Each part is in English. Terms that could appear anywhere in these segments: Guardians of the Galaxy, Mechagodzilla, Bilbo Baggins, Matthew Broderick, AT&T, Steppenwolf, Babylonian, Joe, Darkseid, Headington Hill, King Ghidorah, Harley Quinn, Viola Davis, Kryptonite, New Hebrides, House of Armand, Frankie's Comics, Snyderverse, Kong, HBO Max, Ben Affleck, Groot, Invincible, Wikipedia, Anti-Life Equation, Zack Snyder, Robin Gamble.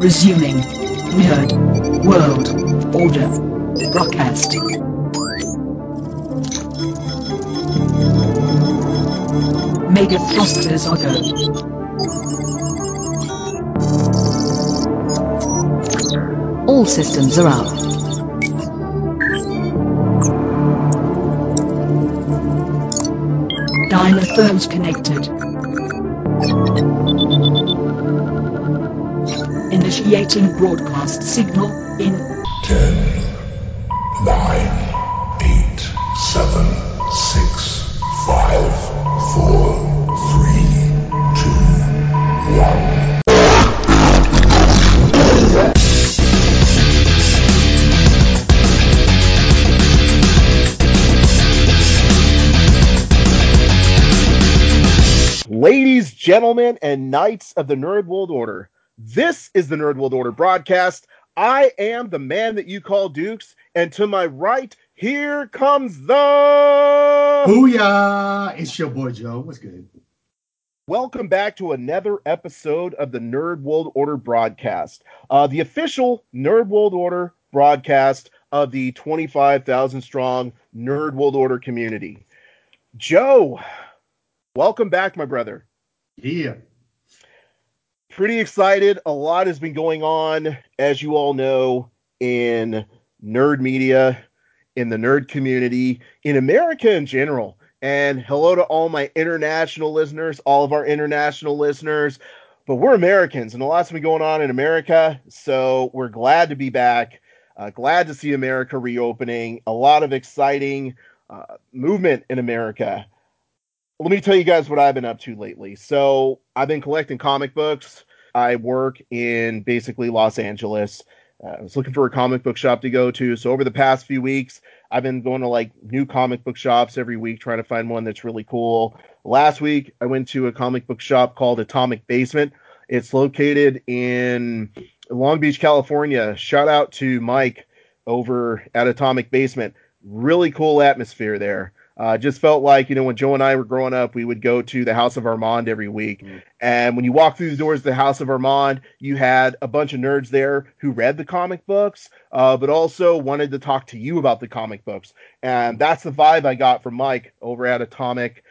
Resuming Nerd World Order Broadcast. Mega thrusters are go. All systems are up. Dynatherms connected. Initiating broadcast signal in 10, 9, 8, 7, 6, 5, 4, 3, 2, 1. Ladies, gentlemen, and knights of the Nerd World Order, this is the Nerd World Order Broadcast. I am the man that you call Dukes, and to my right, here comes the... Booyah! It's your boy, Joe. What's good? Welcome back to another episode of the Nerd World Order Broadcast, the official Nerd World Order Broadcast of the 25,000-strong Nerd World Order community. Joe, welcome back, my brother. Yeah. Pretty excited. A lot has been going on, as you all know, in nerd media, in the nerd community, in America in general. And hello to all my international listeners, all of our international listeners. But we're Americans, and a lot's been going on in America, so we're glad to be back, glad to see America reopening, a lot of exciting movement in America. Let me tell you guys what I've been up to lately. So I've been collecting comic books. I work in basically Los Angeles. I was looking for a comic book shop to go to. So over the past few weeks, I've been going to like new comic book shops every week, trying to find one that's really cool. Last week, I went to a comic book shop called Atomic Basement. It's located in Long Beach, California. Shout out to Mike over at Atomic Basement. Really cool atmosphere there. Just felt like, you know, when Joe and I were growing up, we would go to the House of Armand every week. Mm-hmm. And when you walk through the doors of the House of Armand, you had a bunch of nerds there who read the comic books, but also wanted to talk to you about the comic books. And that's the vibe I got from Mike over at Atomic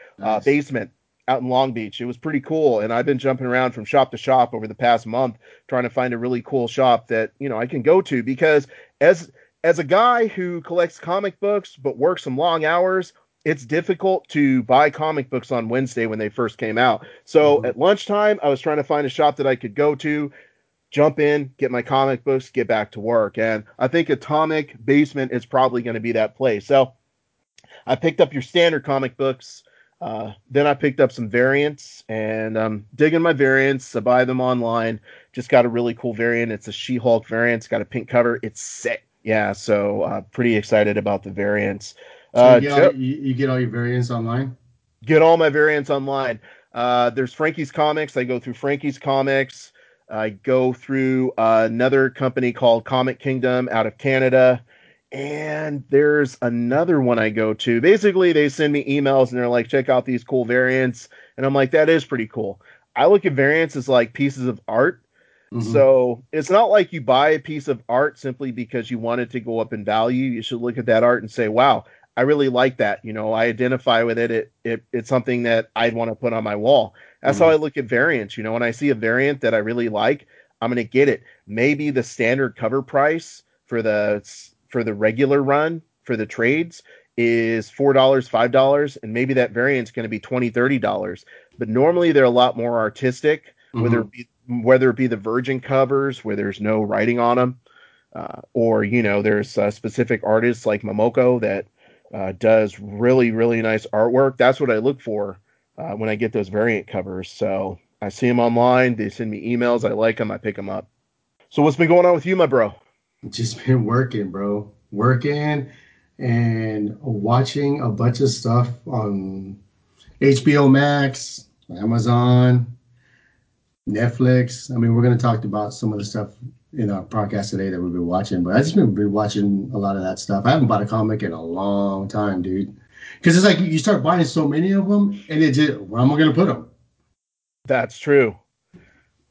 Basement out in Long Beach. It was pretty cool. And I've been jumping around from shop to shop over the past month, trying to find a really cool shop that, you know, I can go to. Because as a guy who collects comic books but works some long hours, it's difficult to buy comic books on Wednesday when they first came out. So At lunchtime, I was trying to find a shop that I could go to, jump in, get my comic books, get back to work. And I think Atomic Basement is probably going to be that place. So I picked up your standard comic books. Then I picked up some variants, and I'm digging my variants. I buy them online. Just got a really cool variant. It's a She-Hulk variant. It's got a pink cover. It's sick. Yeah, so pretty excited about the variants. So you get all your variants online? Get all my variants online. There's Frankie's Comics. I go through Frankie's Comics. I go through another company called Comic Kingdom out of Canada. And there's another one I go to. Basically, they send me emails, and they're like, check out these cool variants. And I'm like, that is pretty cool. I look at variants as like pieces of art. Mm-hmm. So it's not like you buy a piece of art simply because you want it to go up in value. You should look at that art and say, wow, I really like that. You know, I identify with it. It's something that I'd want to put on my wall. That's how I look at variants. You know, when I see a variant that I really like, I'm going to get it. Maybe the standard cover price for the regular run for the trades is $4, $5. And maybe that variant's going to be $20, $30. But normally they're a lot more artistic, whether it be the Virgin covers where there's no writing on them, or, you know, there's specific artists like Momoko that, does really, really nice artwork. That's what I look for when I get those variant covers. So I see them online. They send me emails. I like them. I pick them up. So what's been going on with you, my bro? Just been working, bro. Working and watching a bunch of stuff on HBO Max, Amazon, Netflix. I mean, we're going to talk about some of the stuff in our podcast today that we've been watching, but I've just been watching a lot of that stuff. I haven't bought a comic in a long time, dude, because it's like you start buying so many of them, and it just, where am I going to put them? That's true.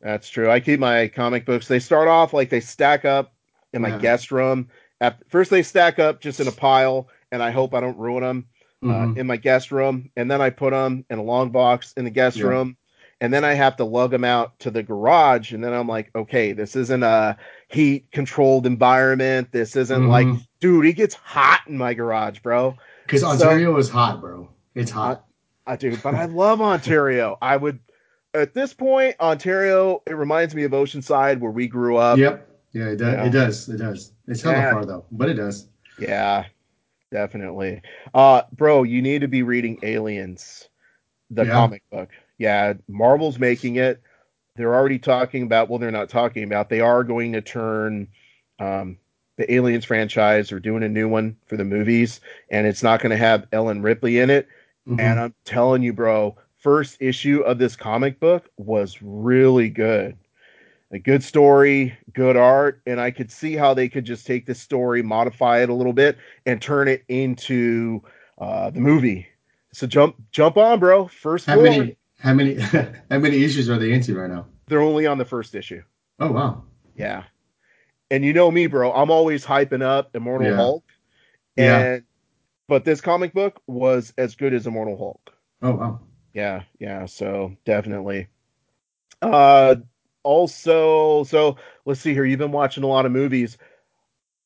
That's true. I keep my comic books. They start off like they stack up in my guest room. At first, they stack up just in a pile, and I hope I don't ruin them in my guest room. And then I put them in a long box in the guest room. And then I have to lug them out to the garage. And then I'm like, okay, this isn't a heat-controlled environment. This isn't like, dude, it gets hot in my garage, bro. Because Ontario is hot, bro. It's hot. Dude, but I love Ontario. I would, at this point, Ontario, it reminds me of Oceanside where we grew up. Yep. Yeah, it does. You know? It does. It does. It's hella far, though, but it does. Yeah, definitely. Bro, you need to be reading Aliens, the comic book. Yeah, Marvel's making it. They're already talking about, well, they're not talking about, they are going to turn the Aliens franchise, or doing a new one for the movies, and it's not going to have Ellen Ripley in it. Mm-hmm. And I'm telling you, bro, first issue of this comic book was really good. A good story, good art, and I could see how they could just take this story, modify it a little bit, and turn it into the movie. So jump on, bro. First floor. How many issues are they into right now? They're only on the first issue. Oh, wow. Yeah. And you know me, bro. I'm always hyping up Immortal Hulk. But this comic book was as good as Immortal Hulk. Oh, wow. Yeah, yeah. So, definitely. Also, so, let's see here. You've been watching a lot of movies.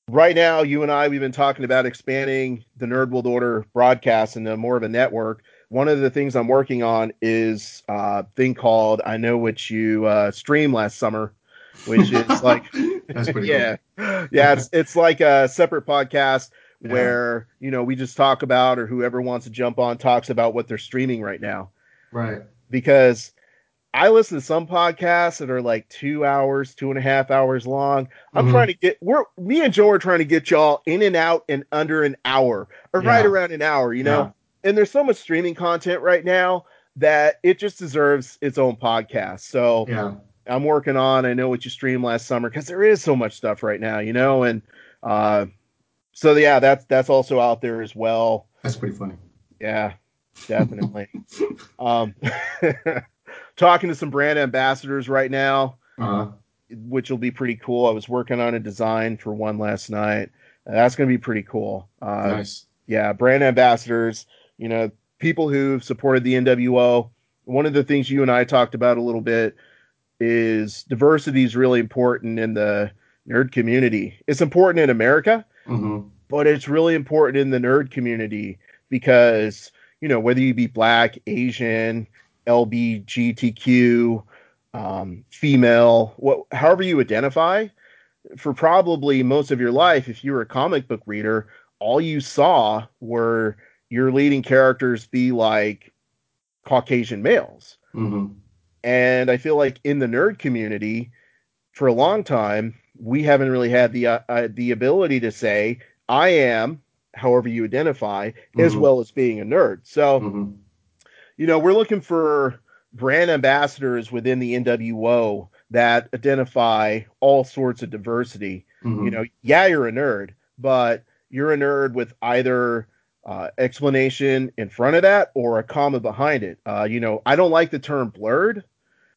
Right now, you and I, we've been talking about expanding the Nerd World Order broadcast into more of a network. One of the things I'm working on is a thing called I Know What You Streamed Last Summer, which is like, that's pretty cool. Yeah, it's like a separate podcast where, you know, we just talk about, or whoever wants to jump on talks about what they're streaming right now. Right. Because I listen to some podcasts that are like 2 hours, 2.5 hours long. I'm trying to get, me and Joe are trying to get y'all in and out in under an hour, or right around an hour, you know? Yeah. And there's so much streaming content right now that it just deserves its own podcast. So I'm working on I Know What You Streamed Last Summer, because there is so much stuff right now, you know? And so, yeah, that's also out there as well. That's pretty funny. Yeah, definitely. Talking to some brand ambassadors right now, which will be pretty cool. I was working on a design for one last night. That's going to be pretty cool. Nice. Yeah, brand ambassadors. You know, people who've supported the NWO. One of the things you and I talked about a little bit is diversity is really important in the nerd community. It's important in America, but it's really important in the nerd community because, you know, whether you be black, Asian, LGBTQ, female, however you identify, for probably most of your life, if you were a comic book reader, all you saw were your leading characters be like Caucasian males. And I feel like in the nerd community for a long time, we haven't really had the ability to say, I am, however you identify, as well as being a nerd. So, you know, we're looking for brand ambassadors within the NWO that identify all sorts of diversity. You know, yeah, you're a nerd, but you're a nerd with either explanation in front of that or a comma behind it. You know, I don't like the term blurred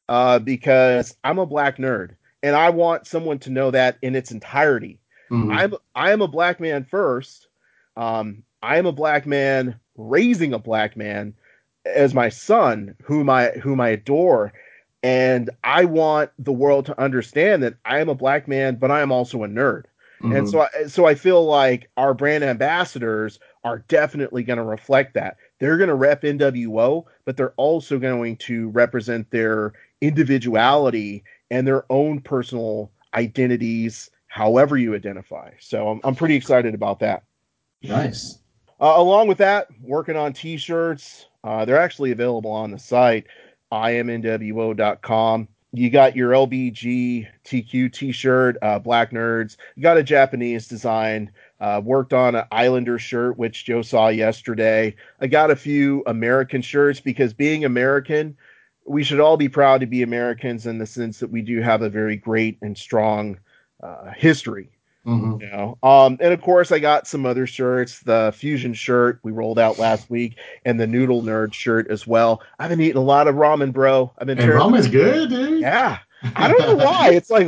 because I'm a black nerd and I want someone to know that in its entirety. I am a black man first. I am a black man raising a black man as my son, whom I adore. And I want the world to understand that I am a black man, but I am also a nerd. And so I feel like our brand ambassadors are definitely going to reflect that. They're going to rep NWO, but they're also going to represent their individuality and their own personal identities, however you identify. So I'm pretty excited about that. Nice. Along with that, working on T-shirts. They're actually available on the site, imnwo.com. You got your LBGTQ T-shirt, Black Nerds. You got a Japanese design. Worked on an Islander shirt, which Joe saw yesterday. I got a few American shirts because being American, we should all be proud to be Americans in the sense that we do have a very great and strong history. You know? And, of course, I got some other shirts, the Fusion shirt we rolled out last week, and the Noodle Nerd shirt as well. I've been eating a lot of ramen, bro. I've been ramen's good, dude. Yeah. I don't know why. It's like,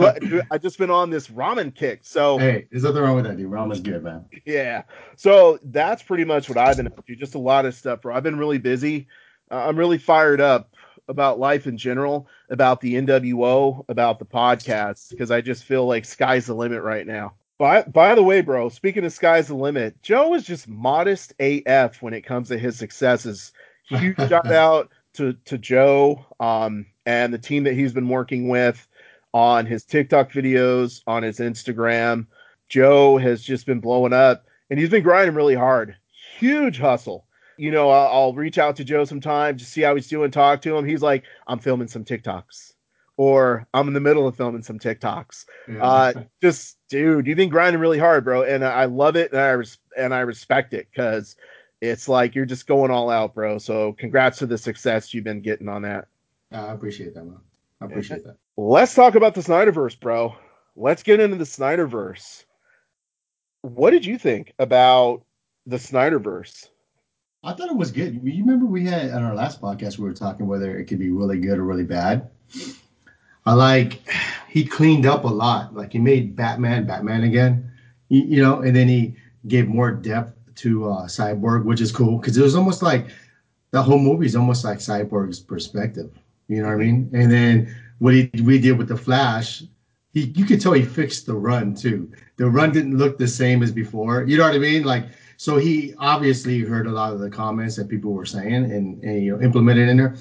I've just been on this ramen kick. So hey, there's nothing wrong with that, dude. Ramen's good, man. Yeah. So that's pretty much what I've been up to. Just a lot of stuff, bro. I've been really busy. I'm really fired up about life in general, about the NWO, about the podcast, because I just feel like sky's the limit right now. By the way, bro, speaking of sky's the limit, Joe is just modest AF when it comes to his successes. Huge shout out to Joe and the team that he's been working with on his TikTok videos, on his Instagram. Joe has just been blowing up, and he's been grinding really hard. Huge hustle. You know, I'll reach out to Joe sometime, just see how he's doing, talk to him. He's like, I'm filming some TikToks. Or I'm in the middle of filming some TikToks. Yeah. Just, dude, you've been grinding really hard, bro. And I love it, and I respect it, because it's like you're just going all out, bro. So congrats to the success you've been getting on that. I appreciate that, man. I appreciate that. Let's talk about the Snyderverse, bro. Let's get into the Snyderverse. What did you think about the Snyderverse? I thought it was good. You remember we had on our last podcast, we were talking whether it could be really good or really bad. I like, he cleaned up a lot. Like, he made Batman again, you know, and then he gave more depth to Cyborg, which is cool, because it was almost like the whole movie is almost like Cyborg's perspective. You know what I mean? And then what we did with the Flash, you could tell he fixed the run too. The run didn't look the same as before. You know what I mean? Like, so he obviously heard a lot of the comments that people were saying and you know, implemented in there.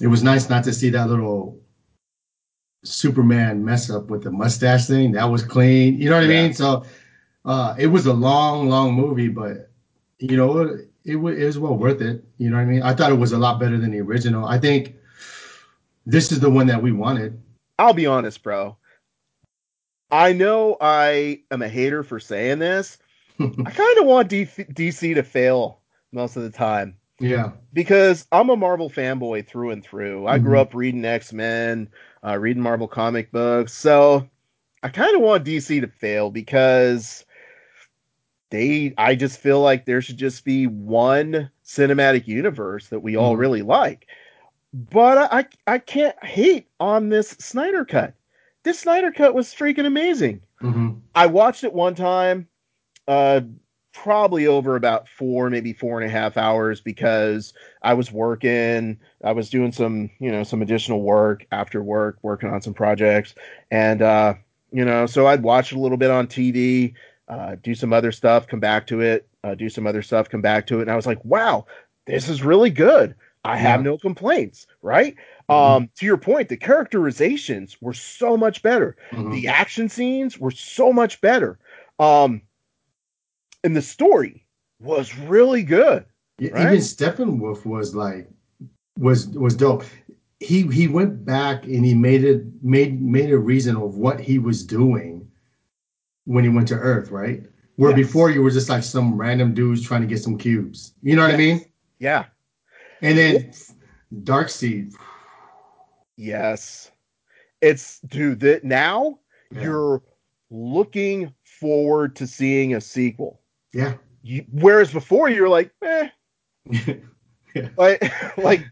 It was nice not to see that little Superman mess up with the mustache thing. That was clean. You know what I mean? So it was a long, long movie, but you know, it was well worth it. You know what I mean? I thought it was a lot better than the original. I think this is the one that we wanted. I'll be honest, bro. I know I am a hater for saying this. I kind of want DC to fail most of the time. Yeah. Because I'm a Marvel fanboy through and through. I grew up reading X-Men, reading Marvel comic books. So I kind of want DC to fail, because I just feel like there should just be one cinematic universe that we all really like. But I can't hate on this Snyder Cut. This Snyder Cut was freaking amazing. Mm-hmm. I watched it one time. Probably over about 4, maybe 4.5 hours, because I was working. I was doing some additional work after work, working on some projects. And, so I'd watch it a little bit on TV, do some other stuff, come back to it, And I was like, wow, this is really good. I have no complaints, right? Mm-hmm. To your point, the characterizations were so much better. Mm-hmm. The action scenes were so much better. And the story was really good. Yeah, right? Even Steppenwolf was dope. He went back and he made a reason of what he was doing when he went to Earth, right? Where before you were just like some random dudes trying to get some cubes. You know what I mean? Yeah. And then Darkseid. Yes. It's, dude, that now you're looking forward to seeing a sequel. Yeah. Whereas before you were like, eh. like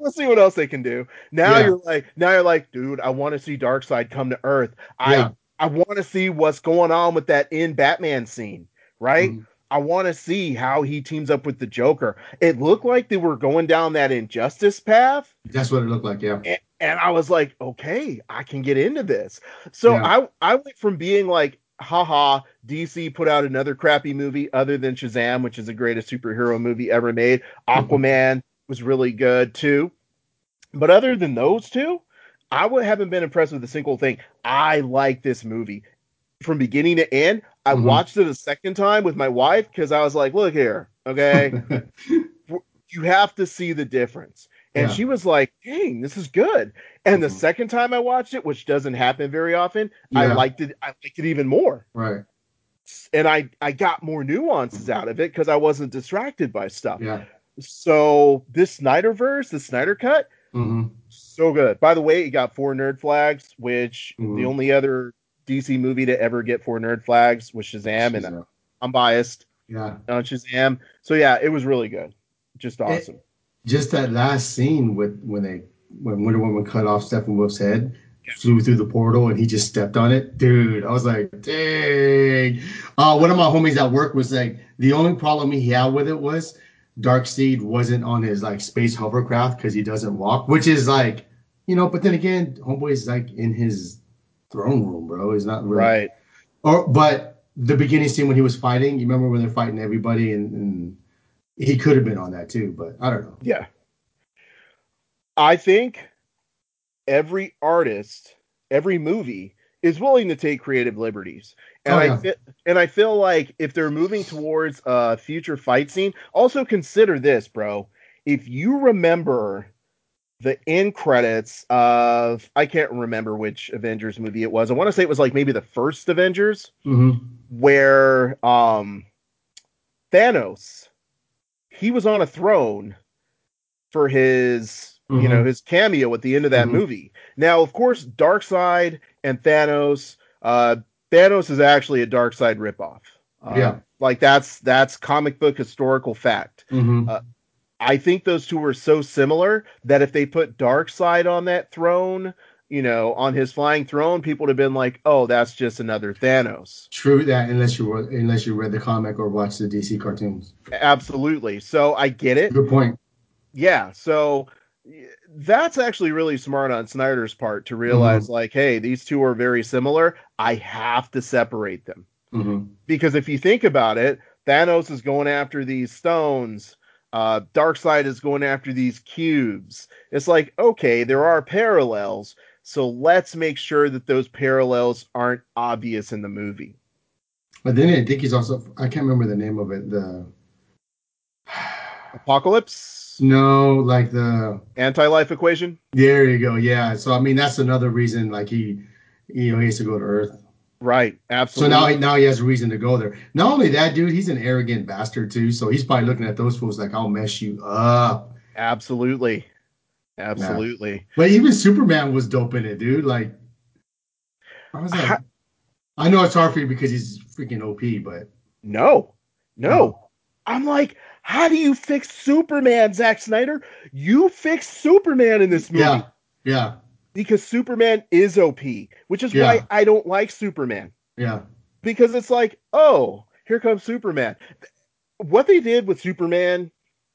let's see what else they can do. Now you're like, dude, I want to see Darkseid come to Earth. I want to see what's going on with that in Batman scene, right? Mm-hmm. I want to see how he teams up with the Joker. It looked like they were going down that Injustice path. That's what it looked like, yeah. And I was like, okay, I can get into this. So I went from being like, haha, DC put out another crappy movie other than Shazam, which is the greatest superhero movie ever made. Aquaman was really good too. But other than those two, I haven't been impressed with a single thing. I like this movie from beginning to end. I watched it a second time with my wife, because I was like, look here, okay, you have to see the difference. And she was like, dang, this is good. And the second time I watched it, which doesn't happen very often, I liked it even more. Right. And I got more nuances out of it, because I wasn't distracted by stuff. Yeah. So this Snyderverse, the Snyder Cut, so good. By the way, it got 4 nerd flags, which the only other DC movie to ever get 4 nerd flags was Shazam. And I'm biased on Shazam. So yeah, it was really good. Just awesome. Just that last scene when Wonder Woman cut off Steppenwolf's head, flew through the portal and he just stepped on it. Dude, I was like, dang. One of my homies at work was like, the only problem he had with it was Darkseid wasn't on his like space hovercraft because he doesn't walk, which is like, you know, but then again, homeboy's like in his throne room, bro. He's not really, right. Or but the beginning scene when he was fighting, you remember when they're fighting everybody, and he could have been on that too, but I don't know. Yeah. I think every artist, every movie is willing to take creative liberties. And I feel like if they're moving towards a future fight scene, also consider this, bro. If you remember the end credits of, I can't remember which Avengers movie it was. I want to say it was like maybe the first Avengers, where Thanos, he was on a throne for his... you know, his cameo at the end of that movie. Now, of course, Darkseid and Thanos. Thanos is actually a Darkseid ripoff. Like that's comic book historical fact. I think those two are so similar that if they put Darkseid on that throne, you know, on his flying throne, people would have been like, "Oh, that's just another Thanos." True that, unless you read the comic or watched the DC cartoons. Absolutely. So I get it. Good point. Yeah. So. That's actually really smart on Snyder's part to realize like, hey, these two are very similar. I have to separate them because if you think about it, Thanos is going after these stones. Darkseid is going after these cubes. It's like, okay, there are parallels. So let's make sure that those parallels aren't obvious in the movie. But then I think he's also, I can't remember the name of it. The Apocalypse. No, like the anti-life equation. There you go. Yeah. So I mean, that's another reason. Like he has to go to Earth. Right. Absolutely. So now he has a reason to go there. Not only that, dude, he's an arrogant bastard too. So he's probably looking at those fools like, "I'll mess you up." Absolutely. Absolutely. Yeah. But even Superman was dope in it, dude. Like, I was like, I know it's hard for you because he's freaking OP, but no. I'm like, how do you fix Superman, Zack Snyder? You fix Superman in this movie. Yeah. Because Superman is OP, which is why I don't like Superman. Yeah. Because it's like, oh, here comes Superman. What they did with Superman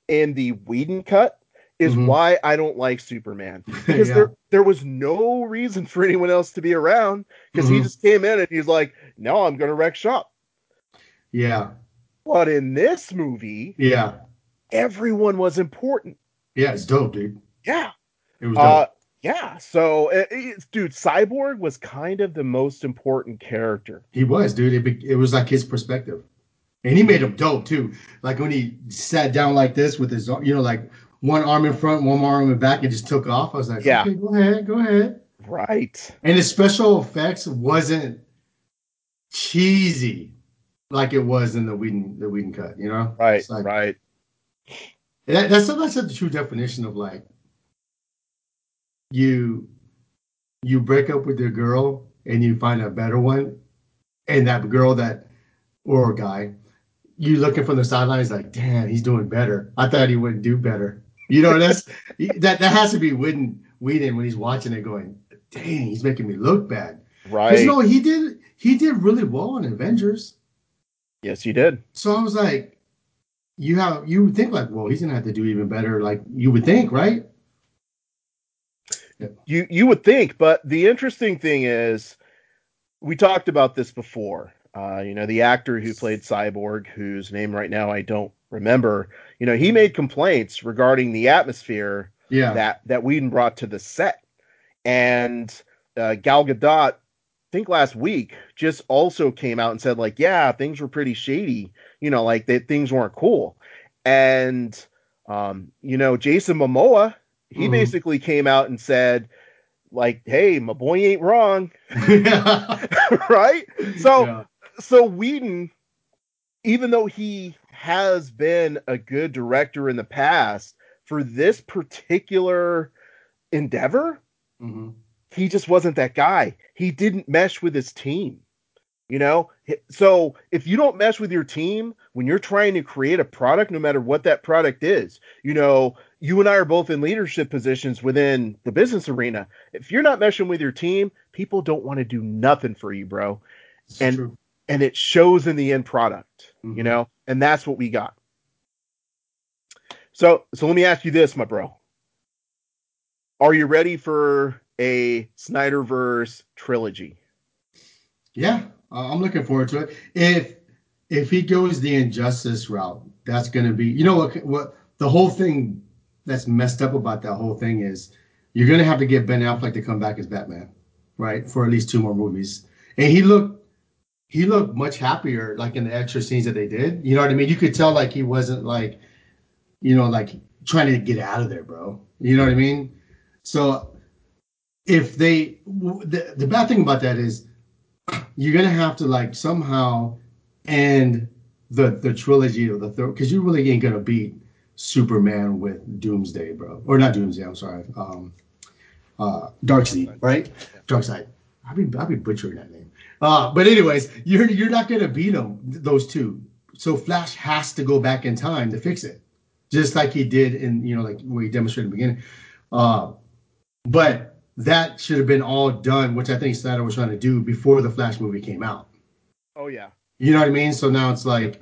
in the Whedon cut is why I don't like Superman. Because there was no reason for anyone else to be around. Because he just came in and he's like, no, I'm going to wreck shop. Yeah. But in this movie, everyone was important. Yeah, it's dope, dude. Yeah. It was dope. So, dude, Cyborg was kind of the most important character. He was, dude. It was like his perspective. And he made him dope, too. Like when he sat down like this with his, you know, like one arm in front, one arm in back, and just took off. I was like, okay, go ahead. Right. And his special effects wasn't cheesy. Like it was in the Whedon cut, you know? Right, like, right. That's the true definition of like you break up with your girl and you find a better one, and that girl or guy, you looking from the sidelines like, damn, he's doing better. I thought he wouldn't do better. You know, that's that has to be Whedon when he's watching it going, dang, he's making me look bad. Right. Because no, he did really well on Avengers. Yes, he did. So I was like, you would think like, well, he's gonna have to do even better. Like you would think, right? Yeah. You would think, but the interesting thing is, we talked about this before. You know, the actor who played Cyborg, whose name right now I don't remember. You know, he made complaints regarding the atmosphere that Whedon brought to the set, and Gal Gadot. I think last week just also came out and said like, yeah, things were pretty shady, you know, like that things weren't cool. And, you know, Jason Momoa, he basically came out and said like, hey, my boy ain't wrong. Right. So Whedon, even though he has been a good director in the past for this particular endeavor, he just wasn't that guy. He didn't mesh with his team. You know, so if you don't mess with your team when you're trying to create a product, no matter what that product is, you know, you and I are both in leadership positions within the business arena. If you're not meshing with your team, people don't want to do nothing for you, bro. It's and true. And it shows in the end product, mm-hmm. you know, and that's what we got. So let me ask you this, my bro. Are you ready for a Snyderverse trilogy? Yeah. I'm looking forward to it. If he goes the Injustice route, that's going to be, you know what the whole thing that's messed up about that whole thing is you're going to have to get Ben Affleck to come back as Batman, right? For at least 2 more movies. And he looked much happier, like in the extra scenes that they did. You know what I mean? You could tell like he wasn't like, you know, like trying to get out of there, bro. You know what I mean? So if they, the bad thing about that is, you're going to have to like somehow end the trilogy or the third, because you really ain't going to beat Superman with Doomsday, bro. Or not Doomsday, I'm sorry. Darkseid, right? Darkseid. I'll be butchering that name. But anyways, you're not going to beat them, those two. So Flash has to go back in time to fix it. Just like he did in, you know, like what he demonstrated in the beginning. But that should have been all done, which I think Snyder was trying to do before the Flash movie came out. Oh, yeah. You know what I mean? So now it's like,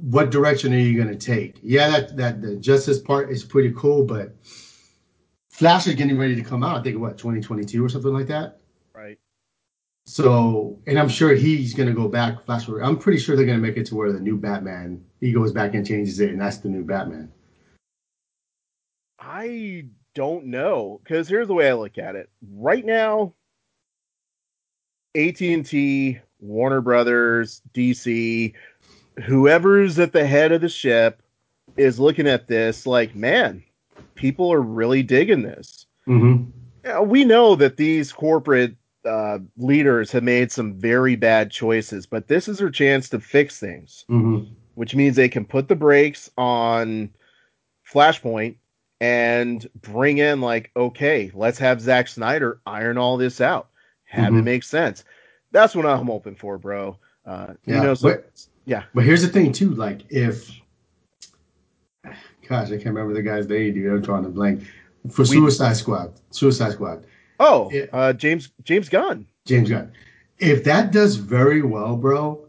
what direction are you going to take? Yeah, that the Justice part is pretty cool, but Flash is getting ready to come out, I think, 2022 or something like that? Right. So, and I'm sure he's going to go back. Flash. I'm pretty sure they're going to make it to where the new Batman, he goes back and changes it, and that's the new Batman. I don't know, because here's the way I look at it. Right now, AT&T, Warner Brothers, DC, whoever's at the head of the ship is looking at this like, man, people are really digging this. Mm-hmm. Now, we know that these corporate leaders have made some very bad choices, but this is their chance to fix things, mm-hmm. which means they can put the brakes on Flashpoint and bring in like, okay, let's have Zack Snyder iron all this out. Have mm-hmm. it make sense. That's what I'm hoping for, bro. Yeah, you know, so, yeah. But here's the thing too, like if, gosh, I can't remember the guy's name, dude. I'm trying to blank. For Suicide Squad. Oh, it, James Gunn. James Gunn. If that does very well, bro,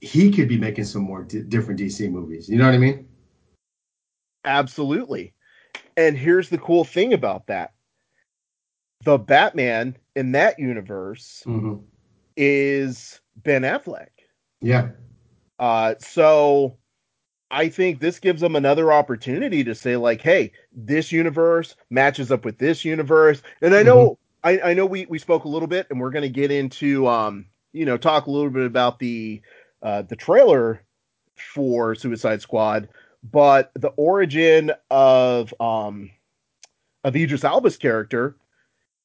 he could be making some more different DC movies. You know what I mean? Absolutely. And here's the cool thing about that. The Batman in that universe mm-hmm. is Ben Affleck. Yeah. So I think this gives them another opportunity to say like, hey, this universe matches up with this universe. And I know, mm-hmm. I know we spoke a little bit and we're going to get into, you know, talk a little bit about the trailer for Suicide Squad. But the origin of Idris Elba's character,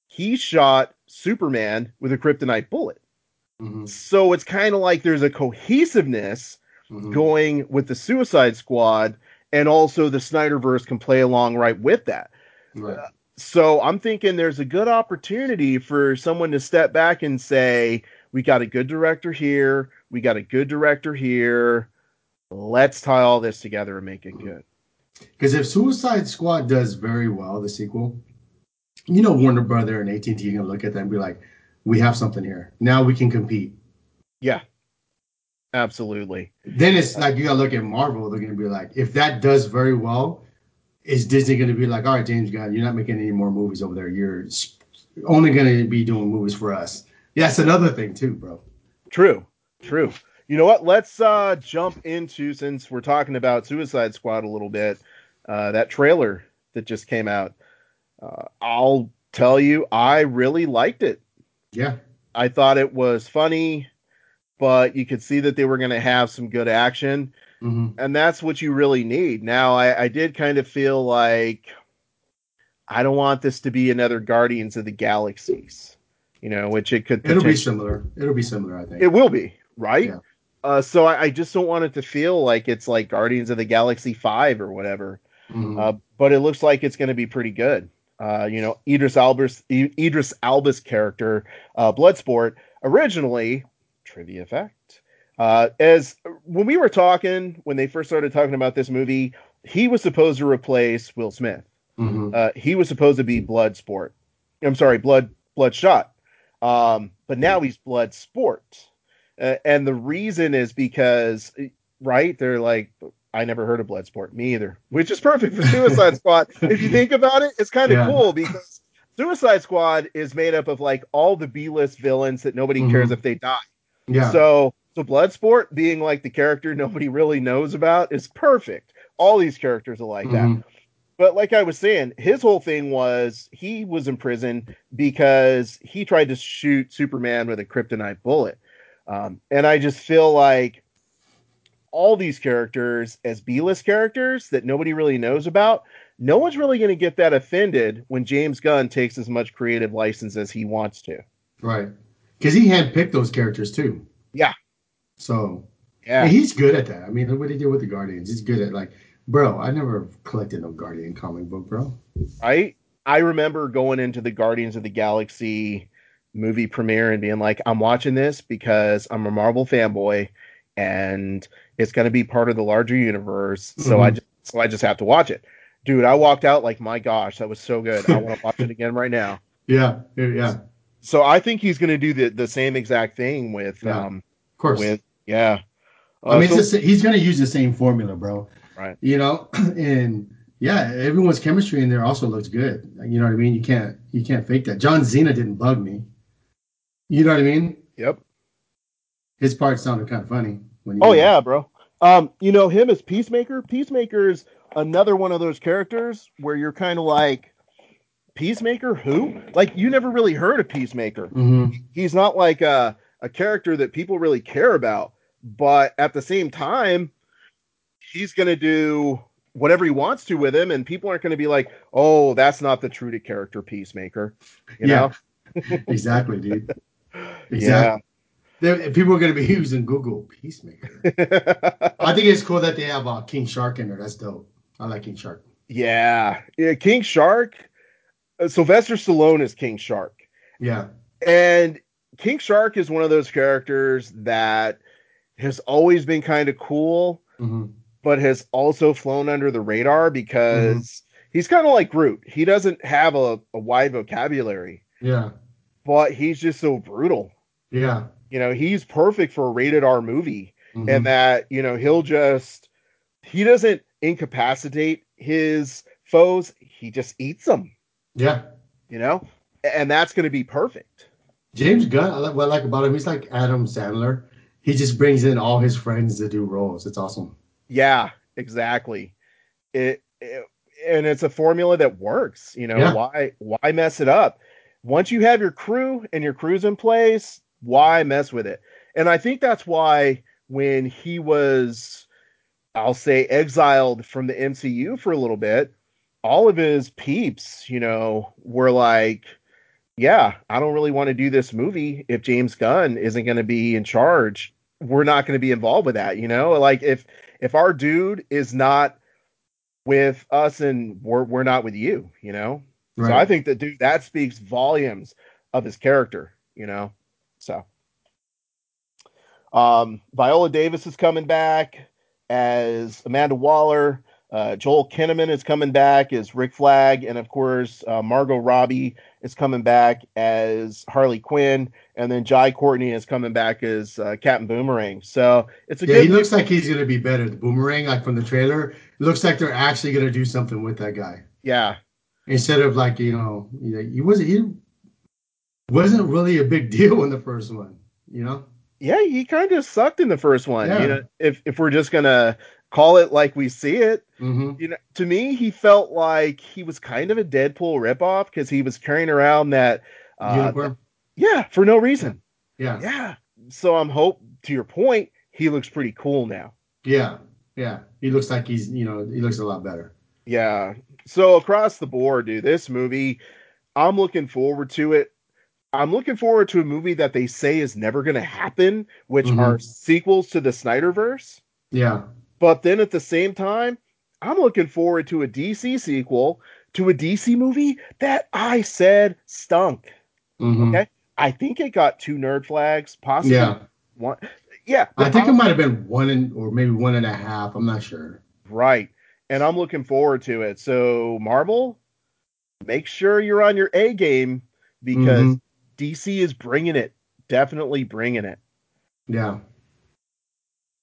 he shot Superman with a kryptonite bullet. Mm-hmm. So it's kind of like there's a cohesiveness mm-hmm. going with the Suicide Squad, and also the Snyderverse can play along right with that. Right. So I'm thinking there's a good opportunity for someone to step back and say, we got a good director here, we got a good director here. Let's tie all this together and make it good. Because if Suicide Squad does very well, the sequel, you know, Warner Brother and AT&T are going to look at that and be like, we have something here. Now we can compete. Yeah, absolutely. Then it's like, you got to look at Marvel. They're going to be like, if that does very well, is Disney going to be like, all right, James Gunn, you're not making any more movies over there. You're only going to be doing movies for us. Yeah, that's another thing too, bro. True. You know what? Let's jump into, since we're talking about Suicide Squad a little bit, that trailer that just came out. I'll tell you, I really liked it. Yeah. I thought it was funny, but you could see that they were going to have some good action. Mm-hmm. And that's what you really need. Now, I did kind of feel like I don't want this to be another Guardians of the Galaxies, you know, which it could. It'll be similar. It'll be similar, I think. It will be. Right? Yeah. So I just don't want it to feel like it's like Guardians of the Galaxy 5 or whatever. Mm-hmm. But it looks like it's going to be pretty good. You know, Idris Elba's character, Bloodsport, originally trivia fact. As when we were talking, when they first started talking about this movie, he was supposed to replace Will Smith. Mm-hmm. He was supposed to be Bloodsport. I'm sorry, Bloodshot. But now he's Bloodsport. And the reason is because, right, they're like, I never heard of Bloodsport. Me either. Which is perfect for Suicide Squad. If you think about it, it's kind of cool because Suicide Squad is made up of like all the B-list villains that nobody cares if they die. Yeah. So Bloodsport being like the character nobody really knows about is perfect. All these characters are like that. But like I was saying, his whole thing was he was in prison because he tried to shoot Superman with a kryptonite bullet. And I just feel like all these characters as B-list characters that nobody really knows about, no one's really going to get that offended when James Gunn takes as much creative license as he wants to. Right. Because he handpicked those characters too. Yeah. So yeah, he's good at that. I mean, look what he did with the Guardians. He's good at like, bro, I never collected no Guardian comic book, bro. I remember going into the Guardians of the Galaxy movie premiere and being like, I'm watching this because I'm a Marvel fanboy and it's going to be part of the larger universe. So I just have to watch it. Dude, I walked out like, my gosh, that was so good. I want to watch it again right now. Yeah. So I think he's going to do the same exact thing with, of course. I mean, he's going to use the same formula, bro. Right. You know, and yeah, everyone's chemistry in there also looks good. You know what I mean? You can't fake that. John Cena didn't bug me. You know what I mean? Yep. His part sounded kind of funny. Bro. You know, him as Peacemaker. Peacemaker's another one of those characters where you're kind of like, Peacemaker who? Like, you never really heard of Peacemaker. Mm-hmm. He's not like a character that people really care about. But at the same time, he's going to do whatever he wants to with him, and people aren't going to be like, oh, that's not the true to character Peacemaker. You know? Exactly, dude. Exactly. Yeah. People are going to be using Google Peacemaker. I think it's cool that they have King Shark in there. That's dope. I like King Shark. Yeah, King Shark. Sylvester Stallone is King Shark. Yeah. And King Shark is one of those characters that has always been kind of cool. Mm-hmm. But has also flown under the radar because he's kind of like Groot. He doesn't have a wide vocabulary. Yeah. But he's just so brutal. Yeah. You know, he's perfect for a rated R movie. Mm-hmm. And that, you know, he doesn't incapacitate his foes. He just eats them. Yeah. You know, and that's going to be perfect. James Gunn, what I like about him, he's like Adam Sandler. He just brings in all his friends to do roles. It's awesome. Yeah, exactly. And it's a formula that works. You know, why mess it up? Once you have your crew and your crew's in place, why mess with it? And I think that's why when he was, I'll say, exiled from the MCU for a little bit, all of his peeps, you know, were like, yeah, I don't really want to do this movie if James Gunn isn't going to be in charge. We're not going to be involved with that, you know? Like, if our dude is not with us and we're not with you, you know? Right. So I think that, dude, that speaks volumes of his character, you know? So. Viola Davis is coming back as Amanda Waller. Joel Kinnaman is coming back as Rick Flag. And, of course, Margot Robbie is coming back as Harley Quinn, and then Jai Courtney is coming back as Captain Boomerang. So it's a good. He looks like he's going to be better. The Boomerang, like from the trailer, it looks like they're actually going to do something with that guy. Yeah. Instead of like, he wasn't really a big deal in the first one, you know? Yeah, he kind of sucked in the first one. Yeah. You know, if we're just gonna call it like we see it, you know, to me, he felt like he was kind of a Deadpool ripoff because he was carrying around that uniform. For no reason. Yeah. So I'm hope to your point, he looks pretty cool now. Yeah. He looks like he looks a lot better. Yeah. So across the board, dude, this movie, I'm looking forward to it. I'm looking forward to a movie that they say is never going to happen, which are sequels to the Snyderverse. Yeah. But then at the same time, I'm looking forward to a DC sequel to a DC movie that I said stunk. Okay, I think it got 2 nerd flags, possibly. Yeah. One, yeah. I think it might have been one or maybe 1.5. I'm not sure. Right. And I'm looking forward to it. So, Marvel, make sure you're on your A game because DC is bringing it. Definitely bringing it. Yeah.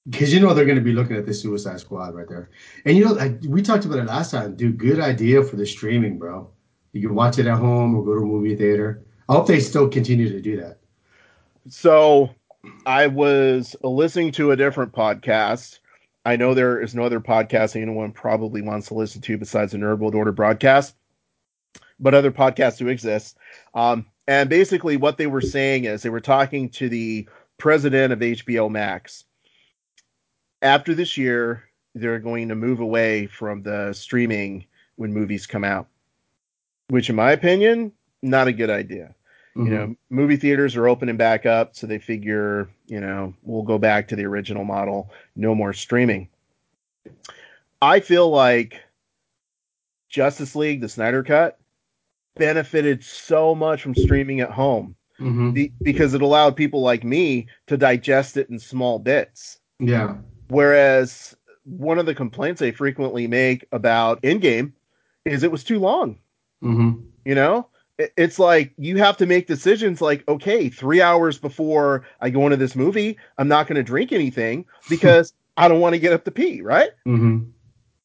Because you know they're going to be looking at the Suicide Squad right there. And you know, we talked about it last time. Dude, good idea for the streaming, bro. You can watch it at home or go to a movie theater. I hope they still continue to do that. So I was listening to a different podcast. I know there is no other podcast anyone probably wants to listen to besides the Nerd World Order Broadcast, but other podcasts do exist. And basically what they were saying is they were talking to the president of HBO Max. After this year, they're going to move away from the streaming when movies come out, which in my opinion, not a good idea. You know, movie theaters are opening back up, so they figure, you know, we'll go back to the original model, no more streaming. I feel like Justice League, the Snyder Cut, benefited so much from streaming at home because it allowed people like me to digest it in small bits. Yeah. Whereas one of the complaints they frequently make about Endgame is it was too long. You know? It's like you have to make decisions like, okay, 3 hours before I go into this movie, I'm not going to drink anything because I don't want to get up to pee, right?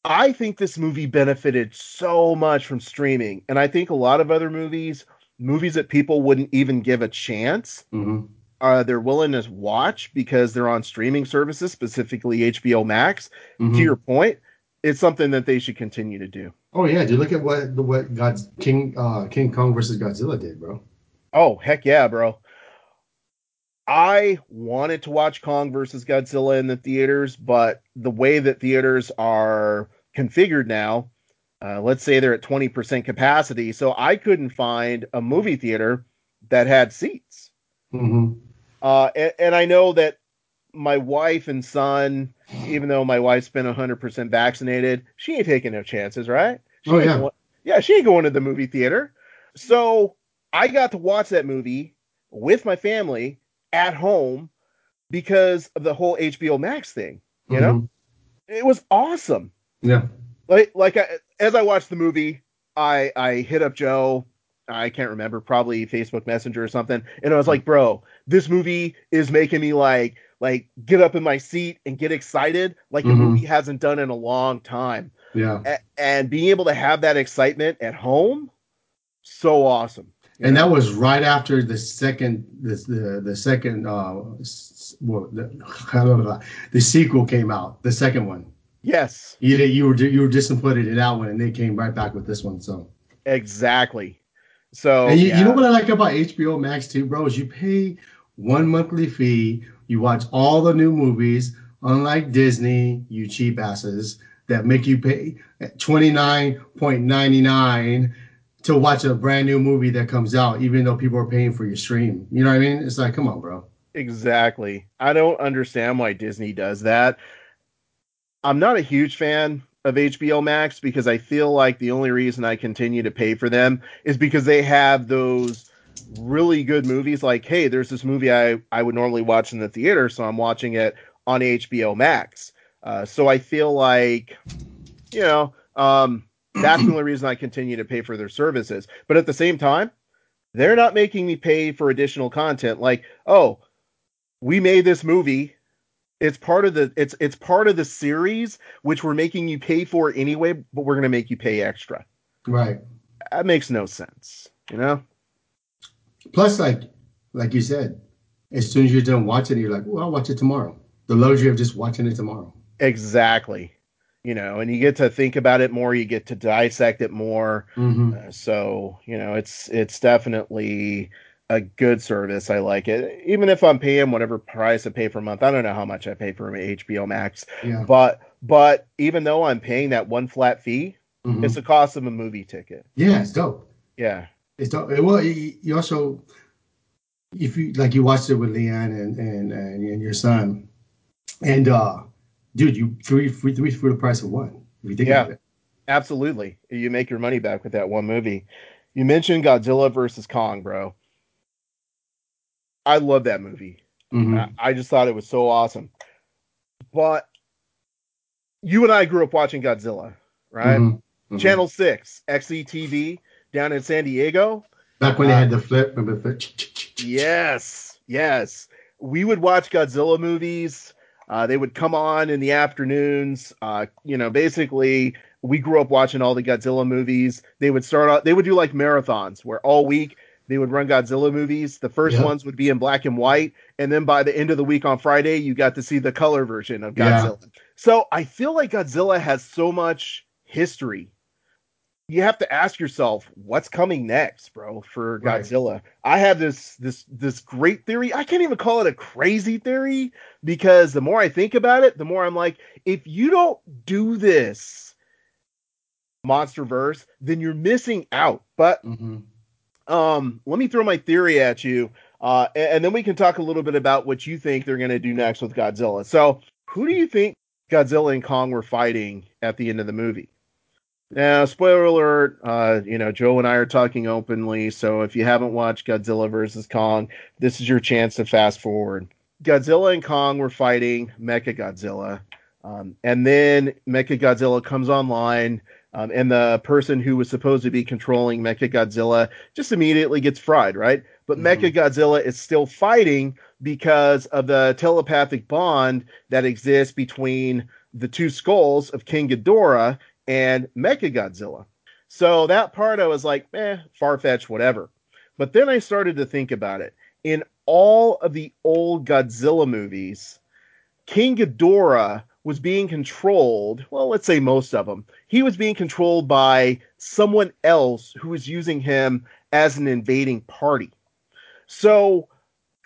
I think this movie benefited so much from streaming. And I think a lot of other movies that people wouldn't even give a chance, they're willing to watch because they're on streaming services, specifically HBO Max. To your point, it's something that they should continue to do. Oh yeah, dude! Look at what King Kong versus Godzilla did, bro. Oh heck yeah, bro! I wanted to watch Kong versus Godzilla in the theaters, but the way that theaters are configured now, let's say they're at 20% capacity, so I couldn't find a movie theater that had seats. And I know that my wife and son, even though my wife's been 100% vaccinated, she ain't taking no chances, right? She ain't going to the movie theater. So I got to watch that movie with my family at home because of the whole HBO Max thing. You know, it was awesome. Yeah. As I watched the movie, I hit up Joe. I can't remember, probably Facebook Messenger or something. And I was like, bro, this movie is making me like get up in my seat and get excited like a movie hasn't done in a long time. Yeah. And being able to have that excitement at home, so awesome. And that was right after the sequel came out, the second one. Yes. You were disappointed in that one, and they came right back with this one. So exactly. So and you know what I like about HBO Max too, bro, is you pay one monthly fee. You watch all the new movies, unlike Disney, you cheap asses, that make you pay $29.99 to watch a brand new movie that comes out, even though people are paying for your stream. You know what I mean? It's like, come on, bro. Exactly. I don't understand why Disney does that. I'm not a huge fan of HBO Max because I feel like the only reason I continue to pay for them is because they have those really good movies like, hey, there's this movie I would normally watch in the theater, so I'm watching it on HBO Max. So I feel like, you know, that's the only reason I continue to pay for their services. But at the same time, they're not making me pay for additional content. Like, oh, we made this movie. It's part of the it's part of the series, which we're making you pay for anyway, but we're going to make you pay extra. Right. That makes no sense, you know? Plus, like you said, as soon as you're done watching it, you're like, well, I'll watch it tomorrow. The luxury of just watching it tomorrow. Exactly. You know, and you get to think about it more. You get to dissect it more. So, you know, it's definitely a good service. I like it. Even if I'm paying whatever price I pay per month, I don't know how much I pay for HBO Max. Yeah. But even though I'm paying that one flat fee, it's the cost of a movie ticket. Yeah, it's dope. Yeah. It's well, you also, if you like, you watched it with Leanne and your son, and dude, you three for the price of one. If you think about it. Absolutely, you make your money back with that one movie. You mentioned Godzilla versus Kong, bro. I love that movie. Mm-hmm. I just thought it was so awesome. But you and I grew up watching Godzilla, right? Mm-hmm. Mm-hmm. Channel 6, XETV, down in San Diego. Back when they had the flip. Remember? Yes, yes. We would watch Godzilla movies. They would come on in the afternoons. You know, basically, we grew up watching all the Godzilla movies. They would start out, they would do like marathons where all week they would run Godzilla movies. The first ones would be in black and white. And then by the end of the week on Friday, you got to see the color version of Godzilla. Yeah. So I feel like Godzilla has so much history. You have to ask yourself, what's coming next, bro, for Godzilla? Right. I have this great theory. I can't even call it a crazy theory, because the more I think about it, the more I'm like, if you don't do this Monsterverse, then you're missing out. But let me throw my theory at you, and then we can talk a little bit about what you think they're going to do next with Godzilla. So who do you think Godzilla and Kong were fighting at the end of the movie? Now, spoiler alert, you know, Joe and I are talking openly, so if you haven't watched Godzilla vs. Kong, this is your chance to fast forward. Godzilla and Kong were fighting Mechagodzilla, and then Mechagodzilla comes online, and the person who was supposed to be controlling Mechagodzilla just immediately gets fried, right? But Mechagodzilla is still fighting because of the telepathic bond that exists between the two skulls of King Ghidorah and Mechagodzilla. So that part I was like, far-fetched, whatever. But then I started to think about it. In all of the old Godzilla movies, King Ghidorah was being controlled, well, let's say most of them, he was being controlled by someone else who was using him as an invading party. So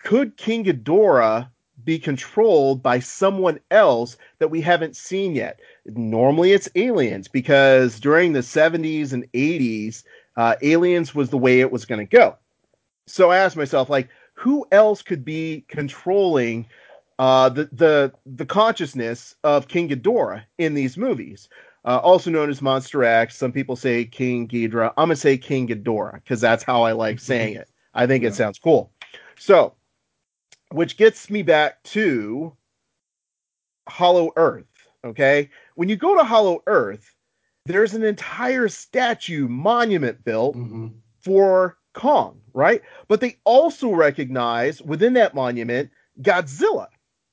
could King Ghidorah be controlled by someone else that we haven't seen yet? Normally it's aliens, because during the 70s and 80s, aliens was the way it was going to go. So I asked myself, like, who else could be controlling the consciousness of King Ghidorah in these movies? Also known as Monster X. Some people say King Ghidorah. I'm going to say King Ghidorah because that's how I like saying it. I think it sounds cool. So, which gets me back to Hollow Earth, okay? When you go to Hollow Earth, there's an entire statue monument built for Kong, right? But they also recognize within that monument Godzilla,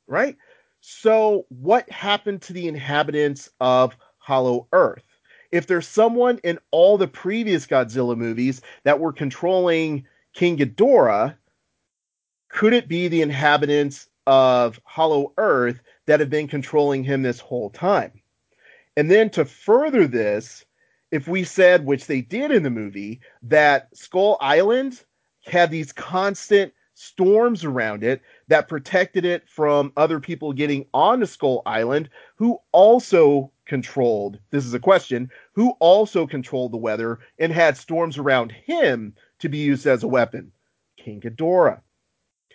right? So what happened to the inhabitants of Hollow Earth? If there's someone in all the previous Godzilla movies that were controlling King Ghidorah, could it be the inhabitants of Hollow Earth that have been controlling him this whole time? And then to further this, if we said, which they did in the movie, that Skull Island had these constant storms around it that protected it from other people getting onto Skull Island, who also controlled, this is a question, who also controlled the weather and had storms around him to be used as a weapon? King Ghidorah.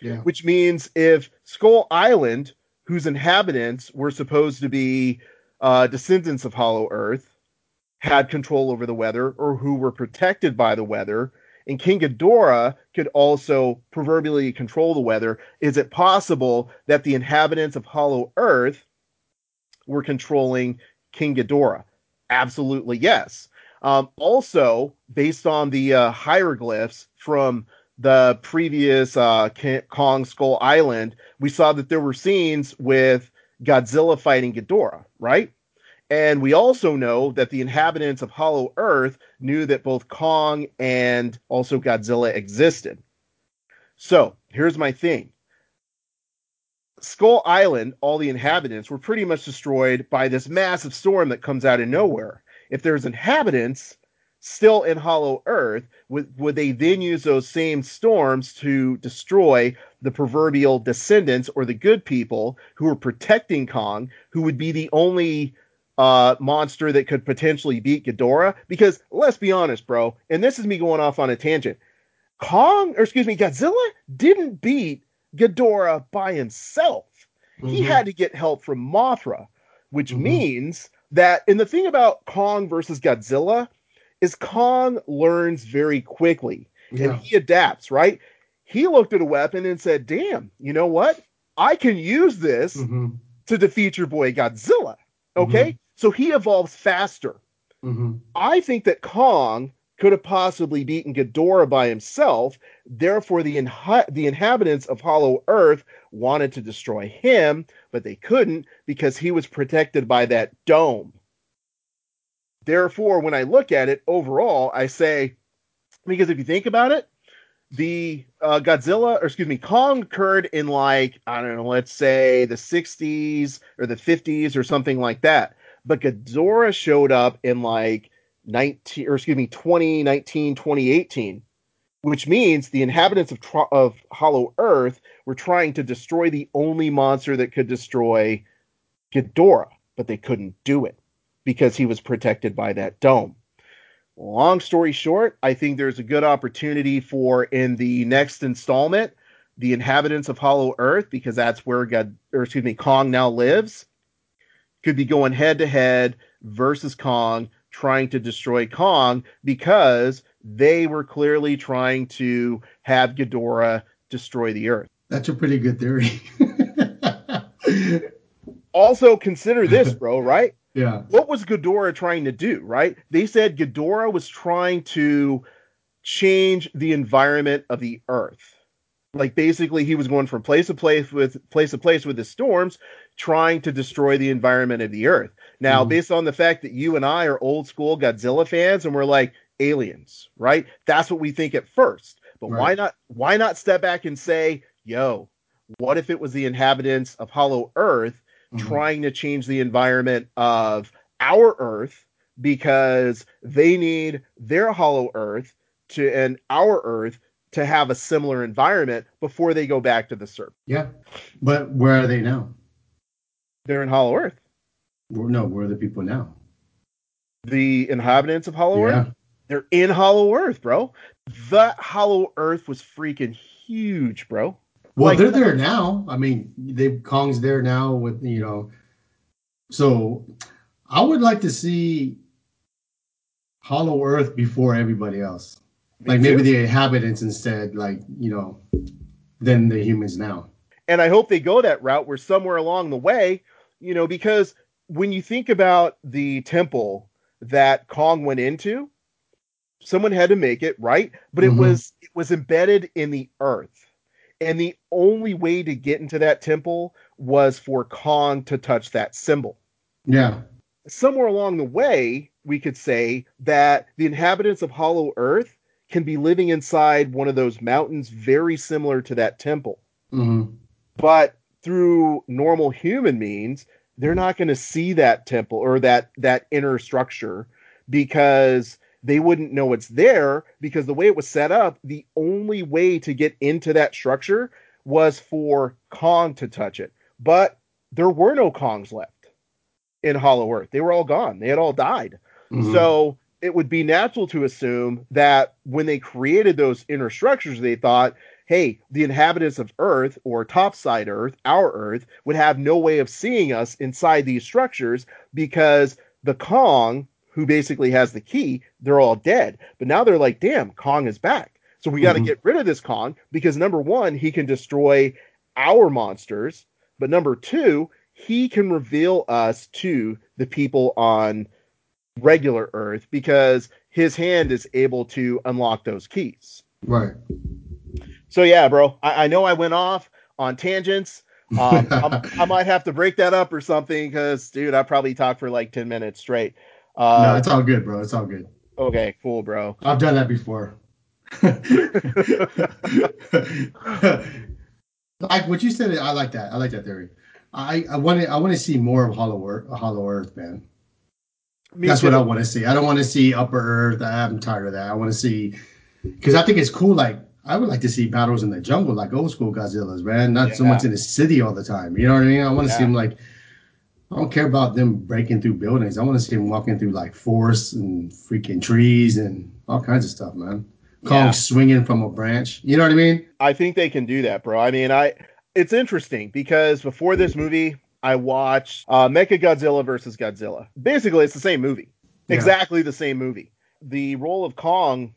Yeah. Which means if Skull Island, whose inhabitants were supposed to be descendants of Hollow Earth, had control over the weather or who were protected by the weather, and King Ghidorah could also proverbially control the weather, is it possible that the inhabitants of Hollow Earth were controlling King Ghidorah? Absolutely yes. Also, based on the hieroglyphs from the previous Kong Skull Island, we saw that there were scenes with Godzilla fighting Ghidorah, right? And we also know that the inhabitants of Hollow Earth knew that both Kong and also Godzilla existed. So here's my thing. Skull Island, all the inhabitants were pretty much destroyed by this massive storm that comes out of nowhere. If there's inhabitants still in Hollow Earth, would they then use those same storms to destroy the proverbial descendants or the good people who are protecting Kong, who would be the only monster that could potentially beat Ghidorah? Because let's be honest, bro, and this is me going off on a tangent, Godzilla didn't beat Ghidorah by himself. He had to get help from Mothra, which means that, and the thing about Kong versus Godzilla is Kong learns very quickly and he adapts, right? he looked at a weapon and said, damn, you know what? I can use this to defeat your boy Godzilla. Okay? So he evolves faster. I think that Kong could have possibly beaten Ghidorah by himself. Therefore, the inhabitants of Hollow Earth wanted to destroy him, but they couldn't because he was protected by that dome. Therefore, when I look at it overall, I say, because if you think about it, the Kong occurred in let's say the 60s or the 50s or something like that. But Ghidorah showed up in 2018, which means the inhabitants of Hollow Earth were trying to destroy the only monster that could destroy Ghidorah, but they couldn't do it because he was protected by that dome. Long story short, I think there's a good opportunity for, in the next installment, the inhabitants of Hollow Earth, because that's where Kong now lives, could be going head to head versus Kong, trying to destroy Kong, because they were clearly trying to have Ghidorah destroy the Earth. That's a pretty good theory. Also, consider this, bro, right? Yeah. What was Ghidorah trying to do, right? They said Ghidorah was trying to change the environment of the Earth. Basically, he was going from place to place with his storms, trying to destroy the environment of the Earth. Now, based on the fact that you and I are old school Godzilla fans, and we're like, Aliens, right? That's what we think at first. But why not step back and say, yo, what if it was the inhabitants of Hollow Earth trying to change the environment of our Earth, because they need their Hollow Earth and our Earth to have a similar environment before they go back to the surface. Yeah. But where are they now? They're in Hollow Earth. No, where are the people now? The inhabitants of Hollow Earth? They're in Hollow Earth, bro. That Hollow Earth was freaking huge, bro. Well, they're there now. I mean, Kong's there now with, So I would like to see Hollow Earth before everybody else. Maybe the inhabitants instead, than the humans now. And I hope they go that route where somewhere along the way, because when you think about the temple that Kong went into, someone had to make it, right? But it was embedded in the earth. And the only way to get into that temple was for Kong to touch that symbol. Yeah. Somewhere along the way, we could say that the inhabitants of Hollow Earth can be living inside one of those mountains very similar to that temple. But through normal human means, they're not going to see that temple or that inner structure, because they wouldn't know it's there, because the way it was set up, the only way to get into that structure was for Kong to touch it. But there were no Kongs left in Hollow Earth. They were all gone. They had all died. So it would be natural to assume that when they created those inner structures, they thought, hey, the inhabitants of Earth, or topside Earth, our Earth, would have no way of seeing us inside these structures, because the Kong, who basically has the key, they're all dead. But now they're like, damn, Kong is back. So we got to get rid of this Kong, because number one, he can destroy our monsters. But number two, he can reveal us to the people on regular Earth, because his hand is able to unlock those keys. Right. So yeah, bro, I know I went off on tangents. I might have to break that up or something, because, dude, I probably talked for 10 minutes straight. No, it's all good, bro. It's all good. Okay, cool, bro. I've done that before. Like what you said, I like that. I like that theory. I want to see more of Hollow Earth, man. That's what I want to see. I don't want to see Upper Earth. I'm tired of that. I want to see, because I think it's cool. I would like to see battles in the jungle, like old school Godzillas, man. Not so much in the city all the time. You know what I mean? I want to see them I don't care about them breaking through buildings. I want to see them walking through forests and freaking trees and all kinds of stuff, man. Kong swinging from a branch. You know what I mean? I think they can do that, bro. I mean, it's interesting, because before this movie, I watched Mechagodzilla versus Godzilla. Basically, it's the same movie. Yeah. Exactly the same movie. The role of Kong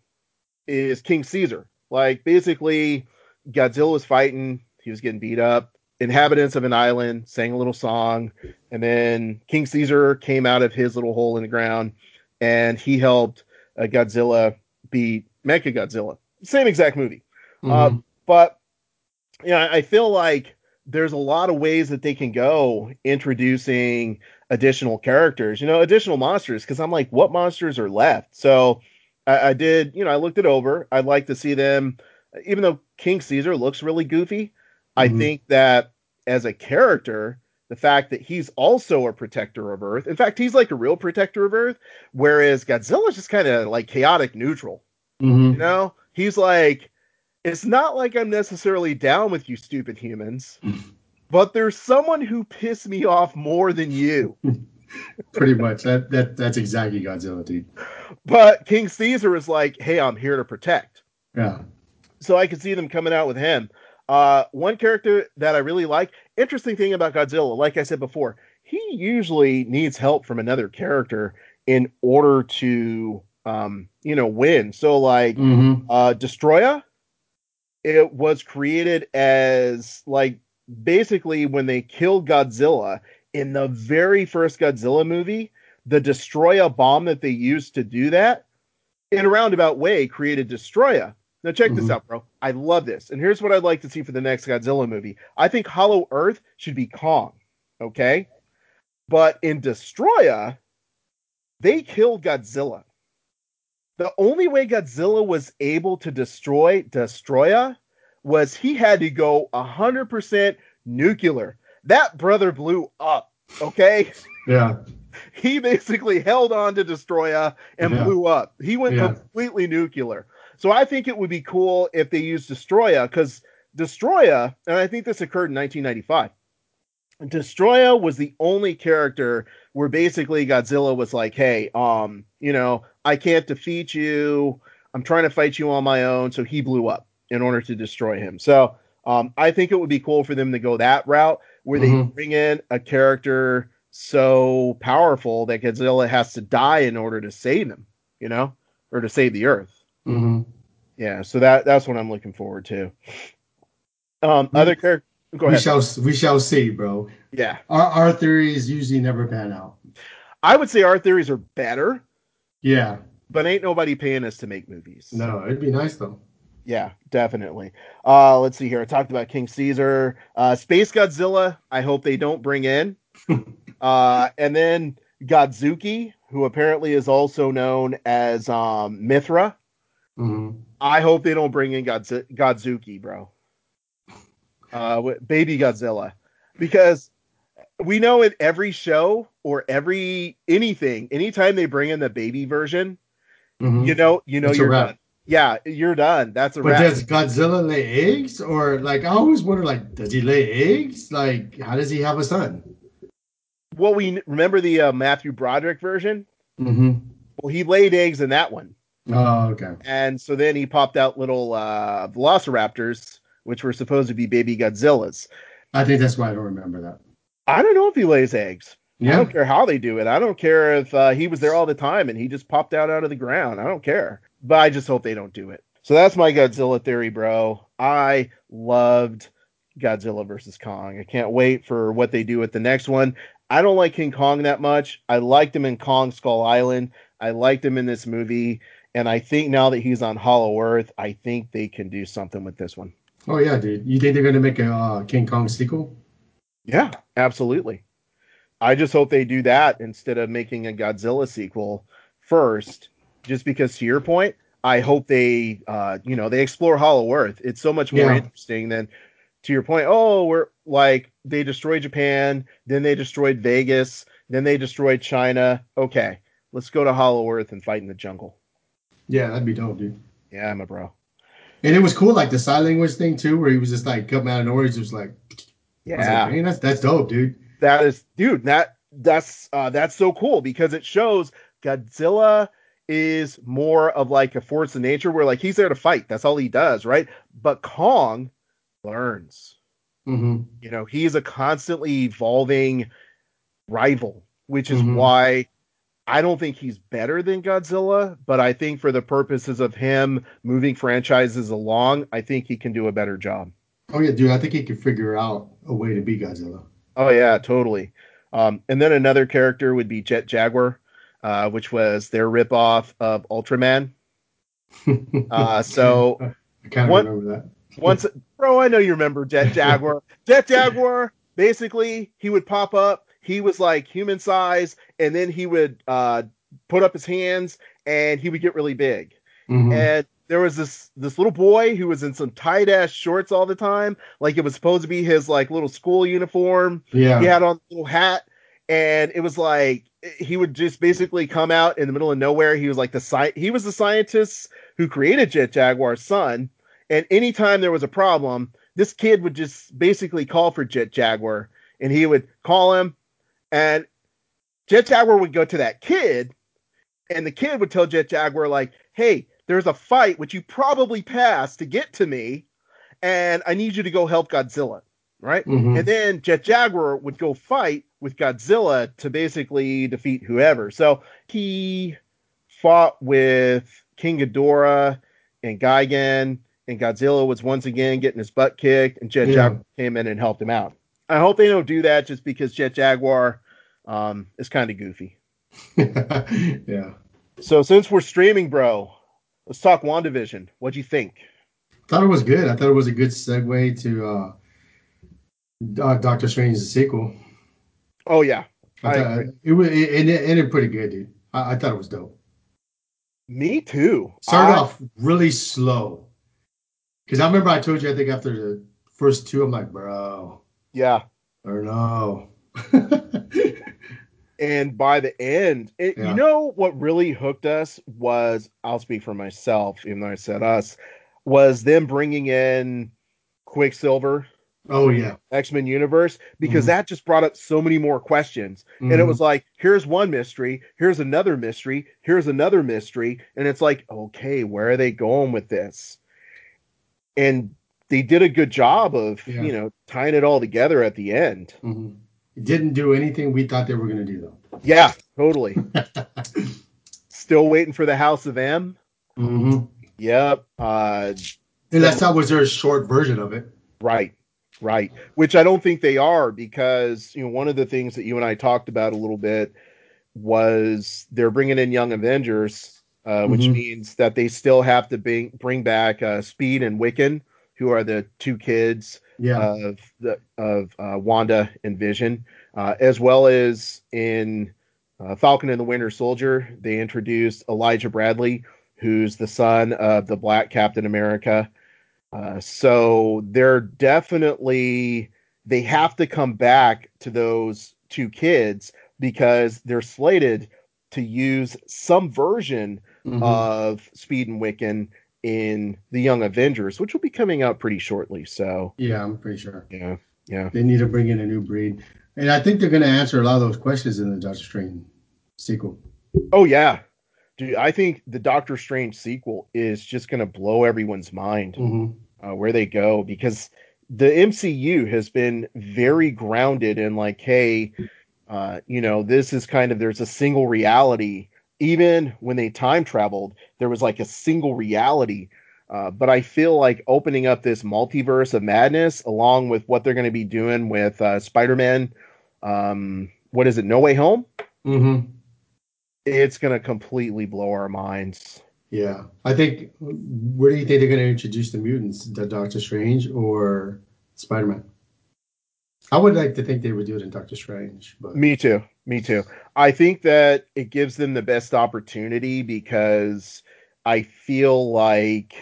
is King Caesar. Basically, Godzilla was fighting. He was getting beat up. Inhabitants of an island sang a little song. And then King Caesar came out of his little hole in the ground, and he helped Godzilla beat Mechagodzilla. Same exact movie. Mm-hmm. But you know, I feel like there's a lot of ways that they can go introducing additional characters, you know, additional monsters. Cause I'm like, what monsters are left? So I did, you know, I looked it over. I'd like to see them, even though King Caesar looks really goofy. Mm-hmm. I think that as a character, the fact that he's also a protector of Earth. In fact, he's like a real protector of Earth. Whereas Godzilla's just kind of like chaotic neutral, mm-hmm. you know, he's like, it's not like I'm necessarily down with you stupid humans, but there's someone who pissed me off more than you. Pretty much. That's exactly Godzilla, dude. But King Caesar is like, hey, I'm here to protect. Yeah. So I could see them coming out with him. One character that I really like, interesting thing about Godzilla, like I said before, he usually needs help from another character in order to, you know, win. So like mm-hmm. Destroya. It was created as, like, basically when they killed Godzilla in the very first Godzilla movie, the Destroya bomb that they used to do that, in a roundabout way, created Destroya. Now, check mm-hmm. this out, bro. I love this. And here's what I'd like to see for the next Godzilla movie. I think Hollow Earth should be Kong, okay? But in Destroya, they killed Godzilla. The only way Godzilla was able to destroy Destroya was he had to go 100% nuclear. That brother blew up, okay? Yeah. He basically held on to Destroya and yeah. blew up. He went yeah. completely nuclear. So I think it would be cool if they used Destroya, because Destroya, and I think this occurred in 1995, Destroya was the only character where basically Godzilla was like, hey, you know, I can't defeat you. I'm trying to fight you on my own. So he blew up in order to destroy him. So I think it would be cool for them to go that route where mm-hmm. they bring in a character so powerful that Godzilla has to die in order to save him, you know, or to save the Earth. Mm-hmm. Yeah. So that's what I'm looking forward to. Other characters. We shall see, bro. Yeah. Our theories usually never pan out. I would say our theories are better. Yeah. But ain't nobody paying us to make movies. No, it'd be nice, though. Yeah, definitely. Let's see here. I talked about King Caesar. Space Godzilla, I hope they don't bring in. And then Godzuki, who apparently is also known as Mithra. Mm-hmm. I hope they don't bring in Godzuki, bro. Baby Godzilla, because we know in every show or anytime they bring in the baby version, mm-hmm. you know you're done. Yeah, you're done. That's a wrap. But does Godzilla lay eggs? Or like, I always wonder, like, does he lay eggs? Like, how does he have a son? Well, we remember the Matthew Broderick version. Mm-hmm. Well, he laid eggs in that one. Oh, okay. And so then he popped out little velociraptors, which were supposed to be baby Godzillas. I think that's why I don't remember that. I don't know if he lays eggs. Yeah. I don't care how they do it. I don't care if he was there all the time and he just popped out of the ground. I don't care. But I just hope they don't do it. So that's my Godzilla theory, bro. I loved Godzilla versus Kong. I can't wait for what they do with the next one. I don't like King Kong that much. I liked him in Kong Skull Island. I liked him in this movie. And I think now that he's on Hollow Earth, I think they can do something with this one. Oh, yeah, dude. You think they're going to make a King Kong sequel? Yeah, absolutely. I just hope they do that instead of making a Godzilla sequel first, just because, to your point, I hope they, you know, they explore Hollow Earth. It's so much more interesting than, to your point, oh, we're like, they destroyed Japan, then they destroyed Vegas, then they destroyed China. Okay, let's go to Hollow Earth and fight in the jungle. Yeah, that'd be dope, dude. Yeah, I'm a bro. And it was cool, like the sign language thing too, where he was just like coming out of nowhere, just like, yeah, like, man, that's dope, dude. That is, dude. That's so cool because it shows Godzilla is more of like a force of nature, where like he's there to fight. That's all he does, right? But Kong learns. Mm-hmm. You know, he is a constantly evolving rival, which is mm-hmm. why I don't think he's better than Godzilla, but I think for the purposes of him moving franchises along, I think he can do a better job. Oh, yeah, dude, I think he can figure out a way to be Godzilla. Oh, yeah, totally. And then another character would be Jet Jaguar, which was their ripoff of Ultraman. So I kind of remember that. Once, bro, I know you remember Jet Jaguar. Jet Jaguar, basically, he would pop up. He was like human size, and then he would put up his hands, and he would get really big. Mm-hmm. And there was this little boy who was in some tight ass shorts all the time, like it was supposed to be his like little school uniform. Yeah, he had on a little hat, and it was like he would just basically come out in the middle of nowhere. He was like the scientist who created Jet Jaguar's son, and anytime there was a problem, this kid would just basically call for Jet Jaguar, and he would call him. And Jet Jaguar would go to that kid, and the kid would tell Jet Jaguar, like, hey, there's a fight which you probably passed to get to me, and I need you to go help Godzilla, right? Mm-hmm. And then Jet Jaguar would go fight with Godzilla to basically defeat whoever. So he fought with King Ghidorah and Gigan, and Godzilla was once again getting his butt kicked, and Jet Jaguar came in and helped him out. I hope they don't do that just because Jet Jaguar is kind of goofy. Yeah. So since we're streaming, bro, let's talk WandaVision. What'd you think? I thought it was good. I thought it was a good segue to Doctor Strange's sequel. Oh, yeah. It ended pretty good, dude. I thought it was dope. Me too. Started off really slow. Because I remember I told you, I think after the first two, I'm like, bro... Yeah. Or no. And by the end, you know what really hooked us was, I'll speak for myself, even though I said us, was them bringing in Quicksilver. Oh, yeah. X-Men universe, because that just brought up so many more questions. Mm-hmm. And it was like, here's one mystery. Here's another mystery. Here's another mystery. And it's like, okay, where are they going with this? And they did a good job of, tying it all together at the end. Mm-hmm. It didn't do anything we thought they were going to do, though. Yeah, totally. Still waiting for the House of M. Mm-hmm. Yep. And that's not was their short version of it. Right. Which I don't think they are because, one of the things that you and I talked about a little bit was they're bringing in Young Avengers, which means that they still have to bring back Speed and Wiccan, who are the two kids of Wanda and Vision, as well as in Falcon and the Winter Soldier, they introduced Elijah Bradley, who's the son of the Black Captain America. So they're definitely, they have to come back to those two kids because they're slated to use some version of Speed and Wiccan in the Young Avengers, which will be coming out pretty shortly. So yeah, I'm pretty sure. Yeah. They need to bring in a new breed, and I think they're going to answer a lot of those questions in the Doctor Strange sequel. Oh yeah, dude, I think the Doctor Strange sequel is just going to blow everyone's mind where they go, because the MCU has been very grounded in like, hey, this is kind of, there's a single reality. Even when they time traveled, there was like a single reality. But I feel like opening up this multiverse of madness, along with what they're going to be doing with Spider-Man, No Way Home? Mm-hmm. It's going to completely blow our minds. Yeah. I think, where do you think they're going to introduce the mutants? The Doctor Strange or Spider-Man? I would like to think they would do it in Doctor Strange. But... Me too. I think that it gives them the best opportunity because I feel like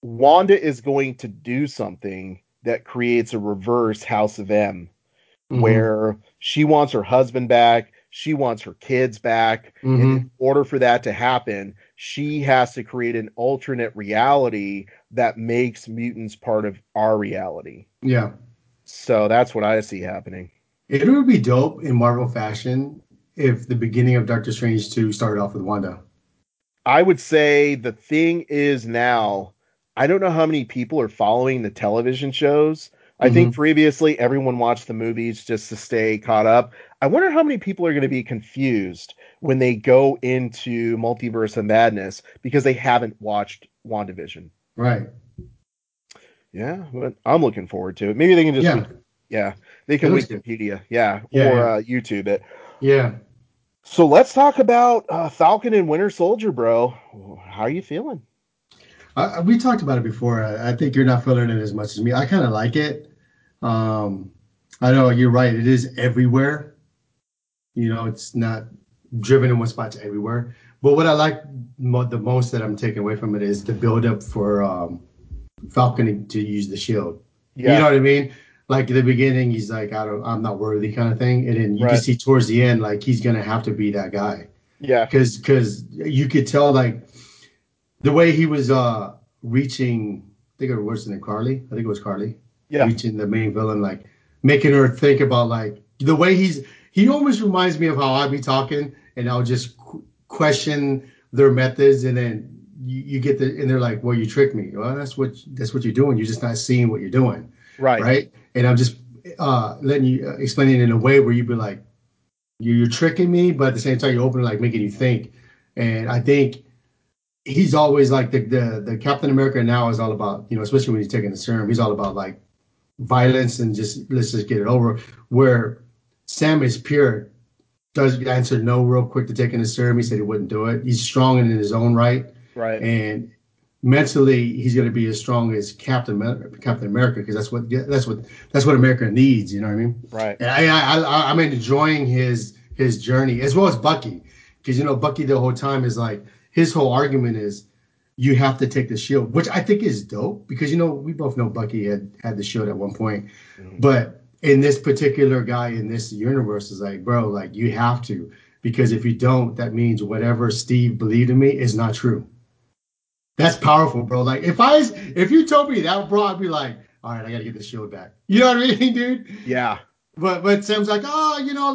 Wanda is going to do something that creates a reverse House of M, where she wants her husband back, she wants her kids back, and in order for that to happen, she has to create an alternate reality that makes mutants part of our reality. Yeah. So that's what I see happening. It would be dope in Marvel fashion if the beginning of Doctor Strange 2 started off with Wanda. I would say the thing is now, I don't know how many people are following the television shows. I think previously everyone watched the movies just to stay caught up. I wonder how many people are going to be confused when they go into Multiverse of Madness because they haven't watched WandaVision. Right. Yeah, but I'm looking forward to it. Maybe they can just, they can Wikipedia, or YouTube it. Yeah. So let's talk about Falcon and Winter Soldier, bro. How are you feeling? We talked about it before. I think you're not feeling it as much as me. I kind of like it. I know you're right. It is everywhere. You know, it's not driven in one spot to everywhere. But what I like the most that I'm taking away from it is the buildup for Falcon to use the shield. Yeah. You know what I mean? Like in the beginning, he's like, I'm not worthy kind of thing. And then you can see towards the end, like he's going to have to be that guy. Yeah. Because you could tell like the way he was reaching, I think it was worse than Carly. I think it was Carly. Yeah. Reaching the main villain, like making her think about like the way he almost reminds me of how I'd be talking and I'll just question their methods. And then you get and they're like, well, you tricked me. Well, that's what you're doing. You're just not seeing what you're doing. Right. Right. And I'm just letting you explain it in a way where you'd be like, you're tricking me, but at the same time, you're open to like making you think. And I think he's always like the Captain America now is all about, you know, especially when he's taking the serum, he's all about like violence and just let's just get it over. Where Sam is pure, does answer no real quick to taking the serum. He said he wouldn't do it. He's strong and in his own right. Right. And mentally, he's going to be as strong as Captain America because that's what America needs. You know what I mean? Right. And I'm enjoying his journey as well as Bucky because you know Bucky the whole time is like his whole argument is you have to take the shield, which I think is dope because you know we both know Bucky had the shield at one point, but in this particular guy in this universe is like bro, like you have to because if you don't, that means whatever Steve believed in me is not true. That's powerful, bro. Like if you told me that, bro, I'd be like, all right, I gotta get the shield back. You know what I mean, dude? Yeah. But Sam's like, oh, you know,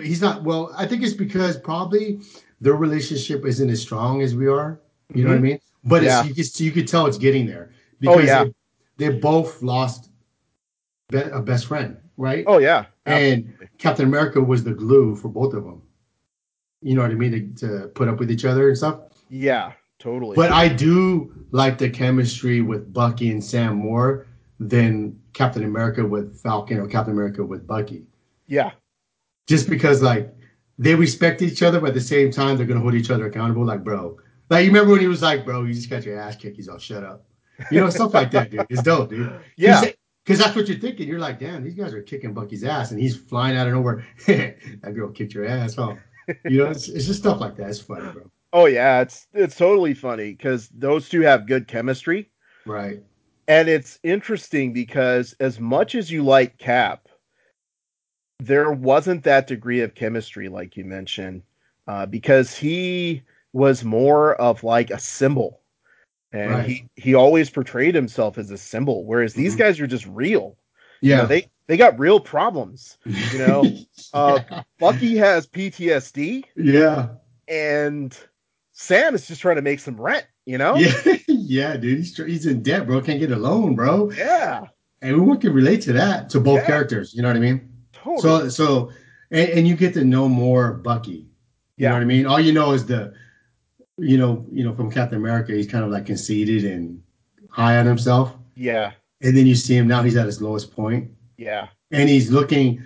he's not. Well, I think it's because probably their relationship isn't as strong as we are. You know what I mean? But you could tell it's getting there because they both lost a best friend, right? Oh yeah. Absolutely. And Captain America was the glue for both of them. You know what I mean? To put up with each other and stuff. Yeah. Totally. But I do like the chemistry with Bucky and Sam more than Captain America with Falcon or Captain America with Bucky. Yeah. Just because, like, they respect each other, but at the same time, they're going to hold each other accountable. Like, bro. Like, you remember when he was like, bro, you just got your ass kicked. He's all, shut up. You know, stuff like that, dude. It's dope, dude. Yeah. Because that's what you're thinking. You're like, damn, these guys are kicking Bucky's ass. And he's flying out of nowhere. That girl kicked your ass, huh? You know, it's just stuff like that. It's funny, bro. Oh yeah, it's totally funny because those two have good chemistry, right? And it's interesting because as much as you like Cap, there wasn't that degree of chemistry like you mentioned because he was more of like a symbol, and right. he always portrayed himself as a symbol, whereas these guys are just real. Yeah, you know, they got real problems. You know, Bucky has PTSD. Yeah, and Sam is just trying to make some rent, you know? Yeah, dude. He's in debt, bro. Can't get a loan, bro. Yeah. And everyone can relate to that, to both characters. You know what I mean? Totally. So and you get to know more Bucky. You know what I mean? All you know is the, you know, from Captain America, he's kind of like conceited and high on himself. Yeah. And then you see him now, he's at his lowest point. Yeah. And he's looking,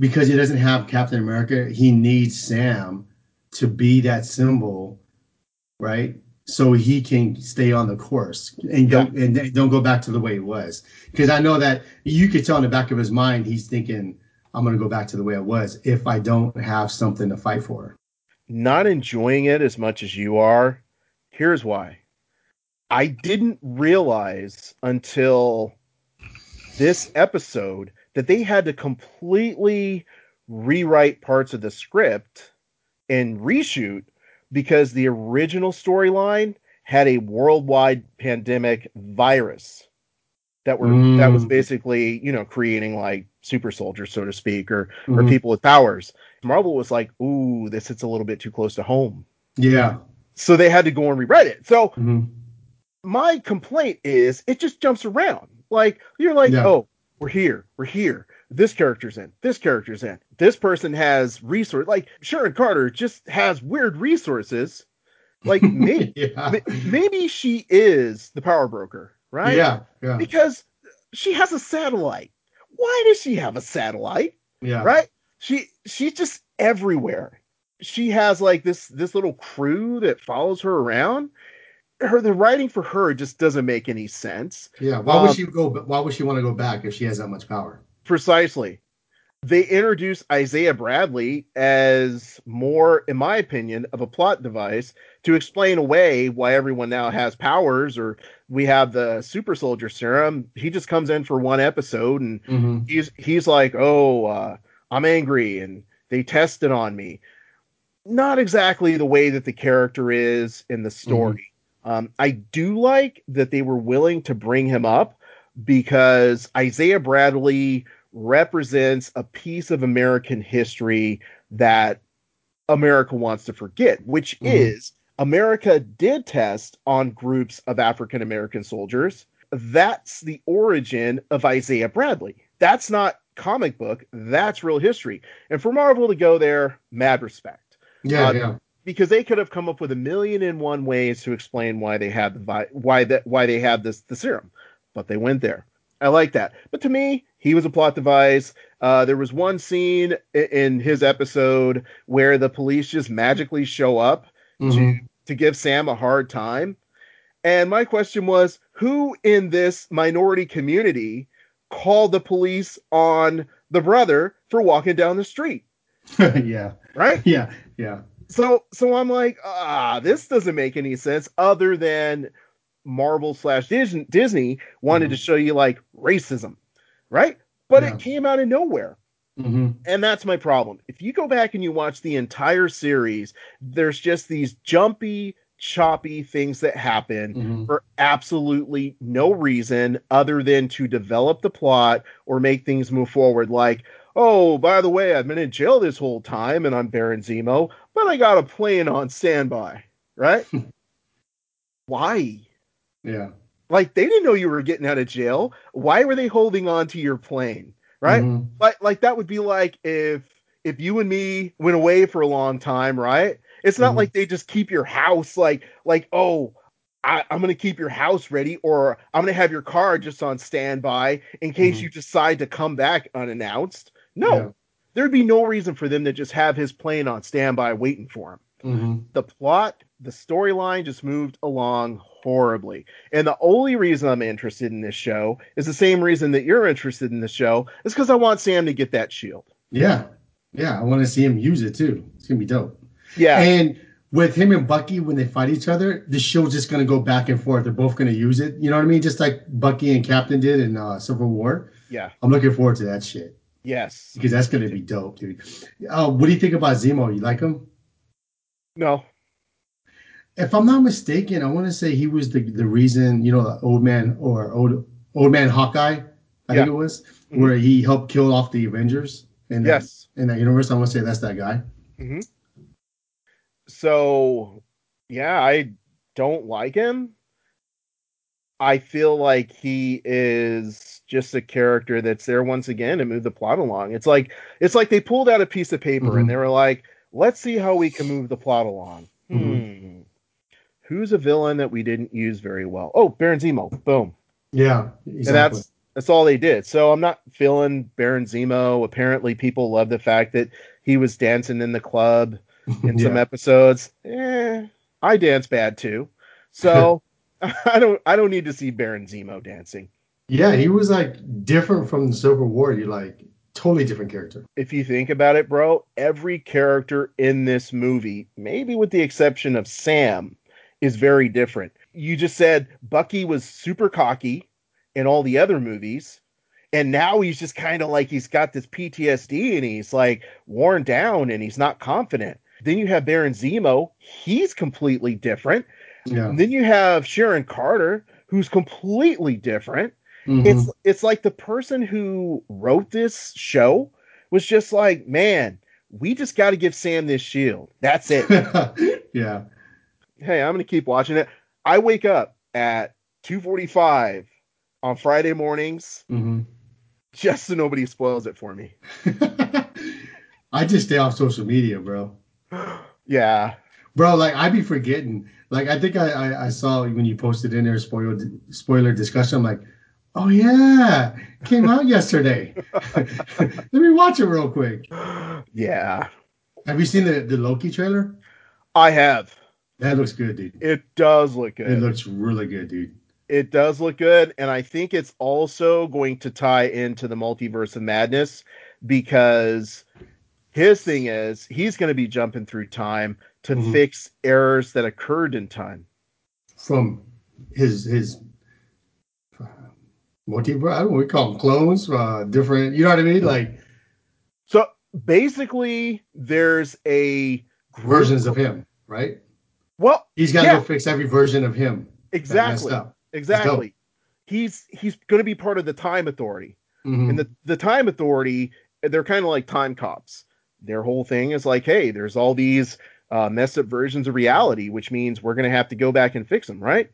because he doesn't have Captain America, he needs Sam to be that symbol, right? So he can stay on the course and don't go back to the way it was. Because I know that you could tell in the back of his mind, he's thinking, I'm going to go back to the way it was if I don't have something to fight for. Not enjoying it as much as you are, here's why. I didn't realize until this episode that they had to completely rewrite parts of the script and reshoot because the original storyline had a worldwide pandemic virus that was basically, you know, creating like super soldiers, so to speak, or people with powers. Marvel was like, ooh, this hits a little bit too close to home. Yeah. So they had to go and rewrite it. So my complaint is it just jumps around. Like, you're like, oh, we're here. this character's in, this character's in, this person has resources. Like, Sharon Carter just has weird resources. Like, maybe, maybe she is the power broker, right? Yeah, yeah. Because she has a satellite. Why does she have a satellite? Yeah. Right? She's just everywhere. She has, like, this little crew that follows her around. The writing for her just doesn't make any sense. Yeah, why would she want to go back if she has that much power? Precisely. They introduce Isaiah Bradley as more, in my opinion, of a plot device to explain away why everyone now has powers, or we have the super soldier serum. He just comes in for one episode and he's like, I'm angry and they tested on me. Not exactly the way that the character is in the story. Mm-hmm. I do like that they were willing to bring him up, because Isaiah Bradley represents a piece of American history that America wants to forget, which is America did test on groups of African American soldiers. That's the origin of Isaiah Bradley. That's not comic book, that's real history. And for Marvel to go there, mad respect. Yeah. Because they could have come up with 1,001,001 ways to explain why they had the serum, but they went there. I like that. But to me, he was a plot device. There was one scene in his episode where the police just magically show up to give Sam a hard time. And my question was, who in this minority community called the police on the brother for walking down the street? Yeah. Right? Yeah. Yeah. So I'm like, this doesn't make any sense, other than Marvel / Disney wanted to show you, like, racism, right? But it came out of nowhere. And that's my problem. If you go back and you watch the entire series, there's just these jumpy, choppy things that happen for absolutely no reason other than to develop the plot or make things move forward. Like, oh, by the way, I've been in jail this whole time and I'm Baron Zemo, but I got a plane on standby, right? Why? Yeah. Like, they didn't know you were getting out of jail. Why were they holding on to your plane? Right? Like that would be like if you and me went away for a long time, right? It's not like they just keep your house like, oh, I'm going to keep your house ready, or I'm going to have your car just on standby in case you decide to come back unannounced. No. Yeah. There'd be no reason for them to just have his plane on standby waiting for him. The plot, the storyline just moved along horribly. And the only reason I'm interested in this show is the same reason that you're interested in the show, is because I want Sam to get that shield. Yeah. Yeah. I want to see him use it too. It's going to be dope. Yeah. And with him and Bucky, when they fight each other, the shield's just going to go back and forth. They're both going to use it. You know what I mean? Just like Bucky and Captain did in Civil War. Yeah. I'm looking forward to that shit. Yes. Because that's going to be dope, dude. What do you think about Zemo? You like him? No. If I'm not mistaken, I want to say he was the reason, you know, the old man Hawkeye, I think it was, where he helped kill off the Avengers in that universe. I want to say that's that guy. Mm-hmm. So, yeah, I don't like him. I feel like he is just a character that's there once again to move the plot along. It's like they pulled out a piece of paper and they were like, let's see how we can move the plot along. Who's a villain that we didn't use very well? Oh, Baron Zemo. Boom. Yeah, exactly. And that's all they did. So I'm not feeling Baron Zemo. Apparently people love the fact that he was dancing in the club in some episodes. I dance bad too. So I don't need to see Baron Zemo dancing. Yeah, he was like different from the Civil War. You like... Totally different character. If you think about it, bro, every character in this movie, maybe with the exception of Sam, is very different. You just said Bucky was super cocky in all the other movies, and now he's just kind of like he's got this PTSD and he's like worn down and he's not confident. Then you have Baron Zemo. He's completely different. Yeah. Then you have Sharon Carter, who's completely different. Mm-hmm. It's like the person who wrote this show was just like, man, we just got to give Sam this shield. That's it. Yeah. Hey, I'm going to keep watching it. I wake up at 2:45 on Friday mornings just so nobody spoils it for me. I just stay off social media, bro. Yeah. Bro, like, I be forgetting. Like, I think I saw when you posted in there, spoiler discussion. I'm like, oh, yeah, came out yesterday. Let me watch it real quick. Yeah. Have you seen the Loki trailer? I have. That looks good, dude. It does look good. It looks really good, dude. It does look good, and I think it's also going to tie into the Multiverse of Madness, because his thing is he's going to be jumping through time to fix errors that occurred in time. From his multiverse, I don't know, we call them clones, different, you know what I mean? Like, so basically, there's a group, versions of him, right? Well, he's got to go fix every version of him. Exactly. Exactly. He's going to be part of the Time Authority. Mm-hmm. And the Time Authority, they're kind of like time cops. Their whole thing is like, hey, there's all these messed up versions of reality, which means we're going to have to go back and fix them, right?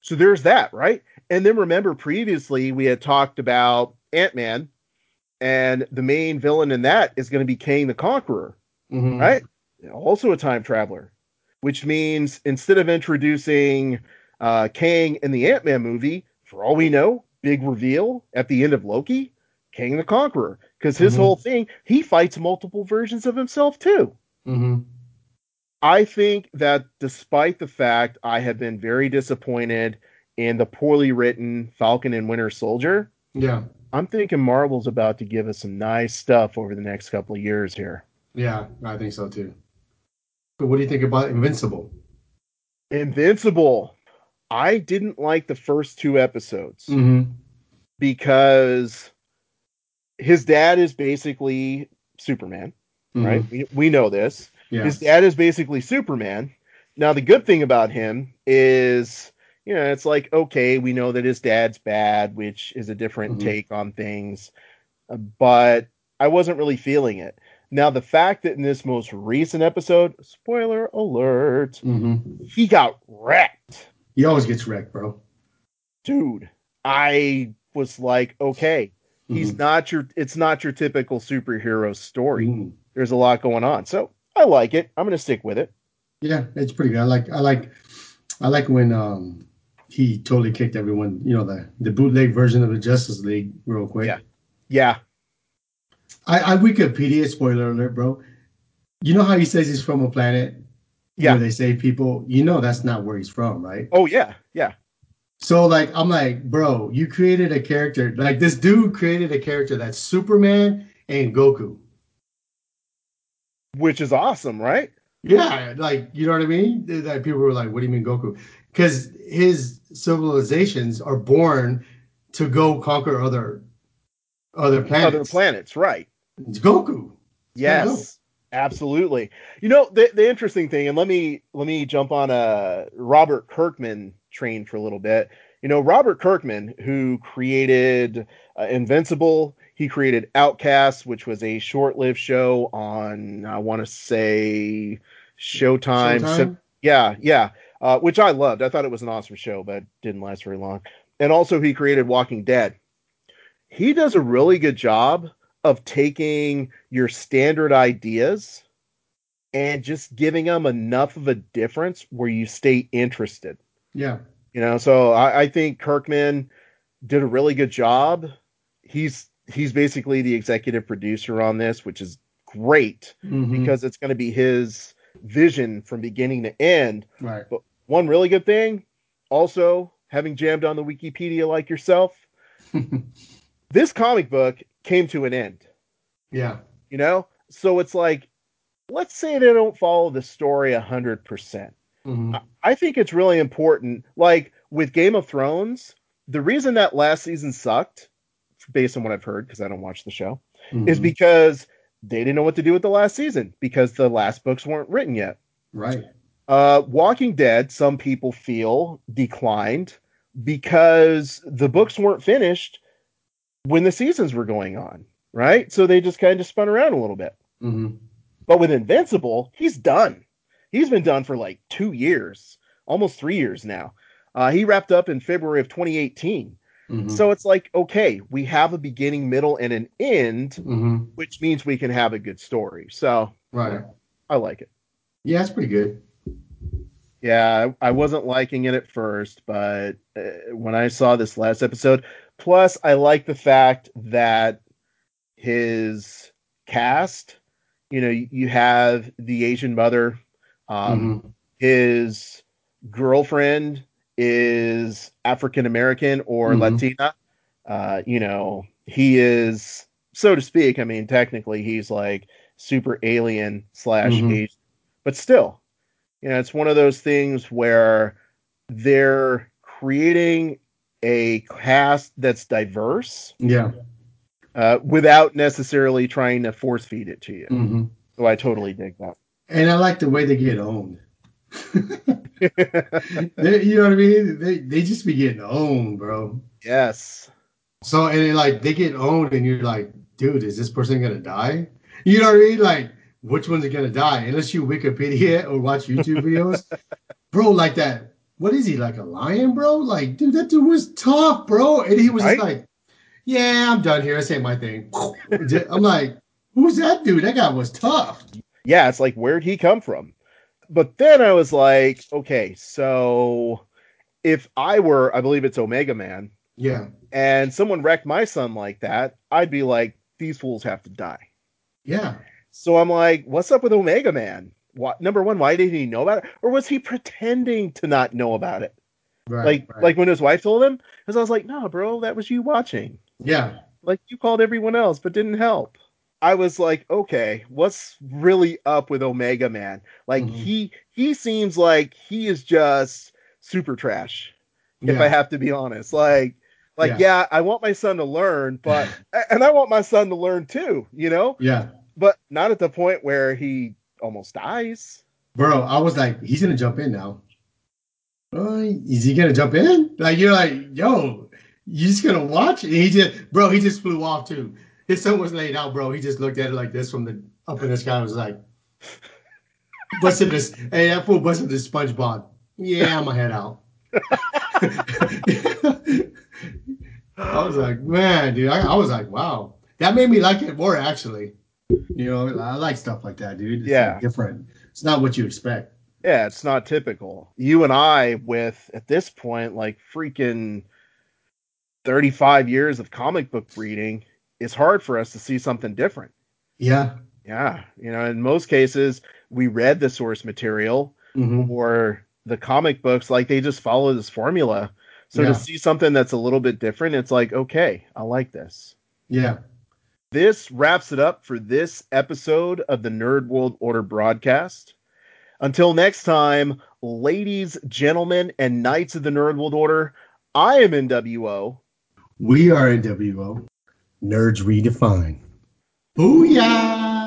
So there's that, right? And then remember, previously we had talked about Ant-Man, and the main villain in that is going to be Kang the Conqueror, right? Also a time traveler, which means instead of introducing Kang in the Ant-Man movie, for all we know, big reveal at the end of Loki, Kang the Conqueror. Because his whole thing, he fights multiple versions of himself too. I think that despite the fact I have been very disappointed in the poorly written Falcon and Winter Soldier, I'm thinking Marvel's about to give us some nice stuff over the next couple of years here. Yeah, I think so too. But what do you think about Invincible? Invincible. I didn't like the first two episodes because his dad is basically Superman, right? We know this. Yes. His dad is basically Superman. Now, the good thing about him is, you know, it's like, okay, we know that his dad's bad, which is a different take on things, but I wasn't really feeling it. Now, the fact that in this most recent episode, spoiler alert, he got wrecked. He always gets wrecked, bro. Dude, I was like, okay, he's not your, it's not your typical superhero story. There's a lot going on. So I like it. I'm going to stick with it. Yeah, it's pretty good. I like when he totally kicked everyone, you know, the bootleg version of the Justice League real quick. Yeah. Yeah. I Wikipedia, spoiler alert, bro. You know how he says he's from a planet? Yeah, where they say people, you know, that's not where he's from, right? Oh, yeah, yeah. So, like, I'm like, bro, you created a character. Like, this dude created a character that's Superman and Goku. Which is awesome, right? Yeah, like, you know what I mean? That people were like, what do you mean Goku? Because his civilizations are born to go conquer other planets. Other planets, right. It's Goku. Yes. Absolutely. You know, the interesting thing, and let me jump on a Robert Kirkman train for a little bit. You know, Robert Kirkman, who created Invincible, he created Outcast, which was a short-lived show on, I want to say, Showtime. Yeah. Which I loved. I thought it was an awesome show, but it didn't last very long. And also he created Walking Dead. He does a really good job of taking your standard ideas and just giving them enough of a difference where you stay interested. Yeah. You know, so I think Kirkman did a really good job. He's basically the executive producer on this, which is great because it's going to be his vision from beginning to end. Right. But one really good thing, also having jammed on the Wikipedia like yourself, this comic book came to an end. Yeah. You know? So it's like, let's say they don't follow the story 100%. I think it's really important. Like with Game of Thrones, the reason that last season sucked, based on what I've heard, because I don't watch the show, is because they didn't know what to do with the last season because the last books weren't written yet. Right. Walking Dead, some people feel, declined because the books weren't finished when the seasons were going on, right? So they just kind of spun around a little bit. But with Invincible, he's done. He's been done for like 2 years, almost 3 years now. He wrapped up in February of 2018. Mm-hmm. So it's like, okay, we have a beginning, middle, and an end, mm-hmm. which means we can have a good story. So right. I like it. Yeah, it's pretty good. Yeah, I wasn't liking it at first, but when I saw this last episode, plus I like the fact that his cast, you know, you have the Asian mother, mm-hmm. his girlfriend is African-American or mm-hmm. Latina. You know, he is, so to speak, I mean, technically he's like super alien / mm-hmm. Asian, but still. You know, it's one of those things where they're creating a cast that's diverse. Yeah. Without necessarily trying to force feed it to you. Mm-hmm. So I totally dig that. And I like the way they get owned. You know what I mean? They just be getting owned, bro. Yes. So, and like, they get owned and you're like, dude, is this person going to die? You know what I mean? Like, which one's going to die? Unless you Wikipedia or watch YouTube videos. Bro, like that. What is he, like a lion, bro? Like, dude, that dude was tough, bro. And he was right? Just like, yeah, I'm done here. This ain't my thing. I'm like, who's that dude? That guy was tough. Yeah, it's like, where'd he come from? But then I was like, okay, so if I were, I believe it's Omega Man. Yeah. And someone wrecked my son like that, I'd be like, these fools have to die. Yeah. So I'm like, what's up with Omega Man? What, number one, why didn't he know about it? Or was he pretending to not know about it? Right, like when his wife told him? Because I was like, no, bro, that was you watching. Yeah. Like, you called everyone else, but didn't help. I was like, okay, what's really up with Omega Man? Like, mm-hmm. he seems like he is just super trash, if I have to be honest. Like yeah, I want my son to learn, but... and I want my son to learn, too, you know? Yeah. But not at the point where he almost dies. Bro, I was like, he's going to jump in now. Is he going to jump in? Like, you're like, yo, you just going to watch it? And he just flew off too. His son was laid out, bro. He just looked at it like this from the up in the sky. I was like, that fool busted the SpongeBob. Yeah, I'm going to head out. I was like, man, dude. I was like, wow. That made me like it more, actually. You know, I like stuff like that, dude. It's different. It's not what you expect. Yeah, it's not typical. You and I, with at this point, like freaking 35 years of comic book reading, it's hard for us to see something different. Yeah. Yeah. You know, in most cases, we read the source material mm-hmm. or the comic books, like they just follow this formula. So to see something that's a little bit different, it's like, okay, I like this. Yeah. This wraps it up for this episode of the Nerd World Order broadcast. Until next time, ladies, gentlemen, and knights of the Nerd World Order, I am NWO. We are NWO. Nerds Redefine. Booyah!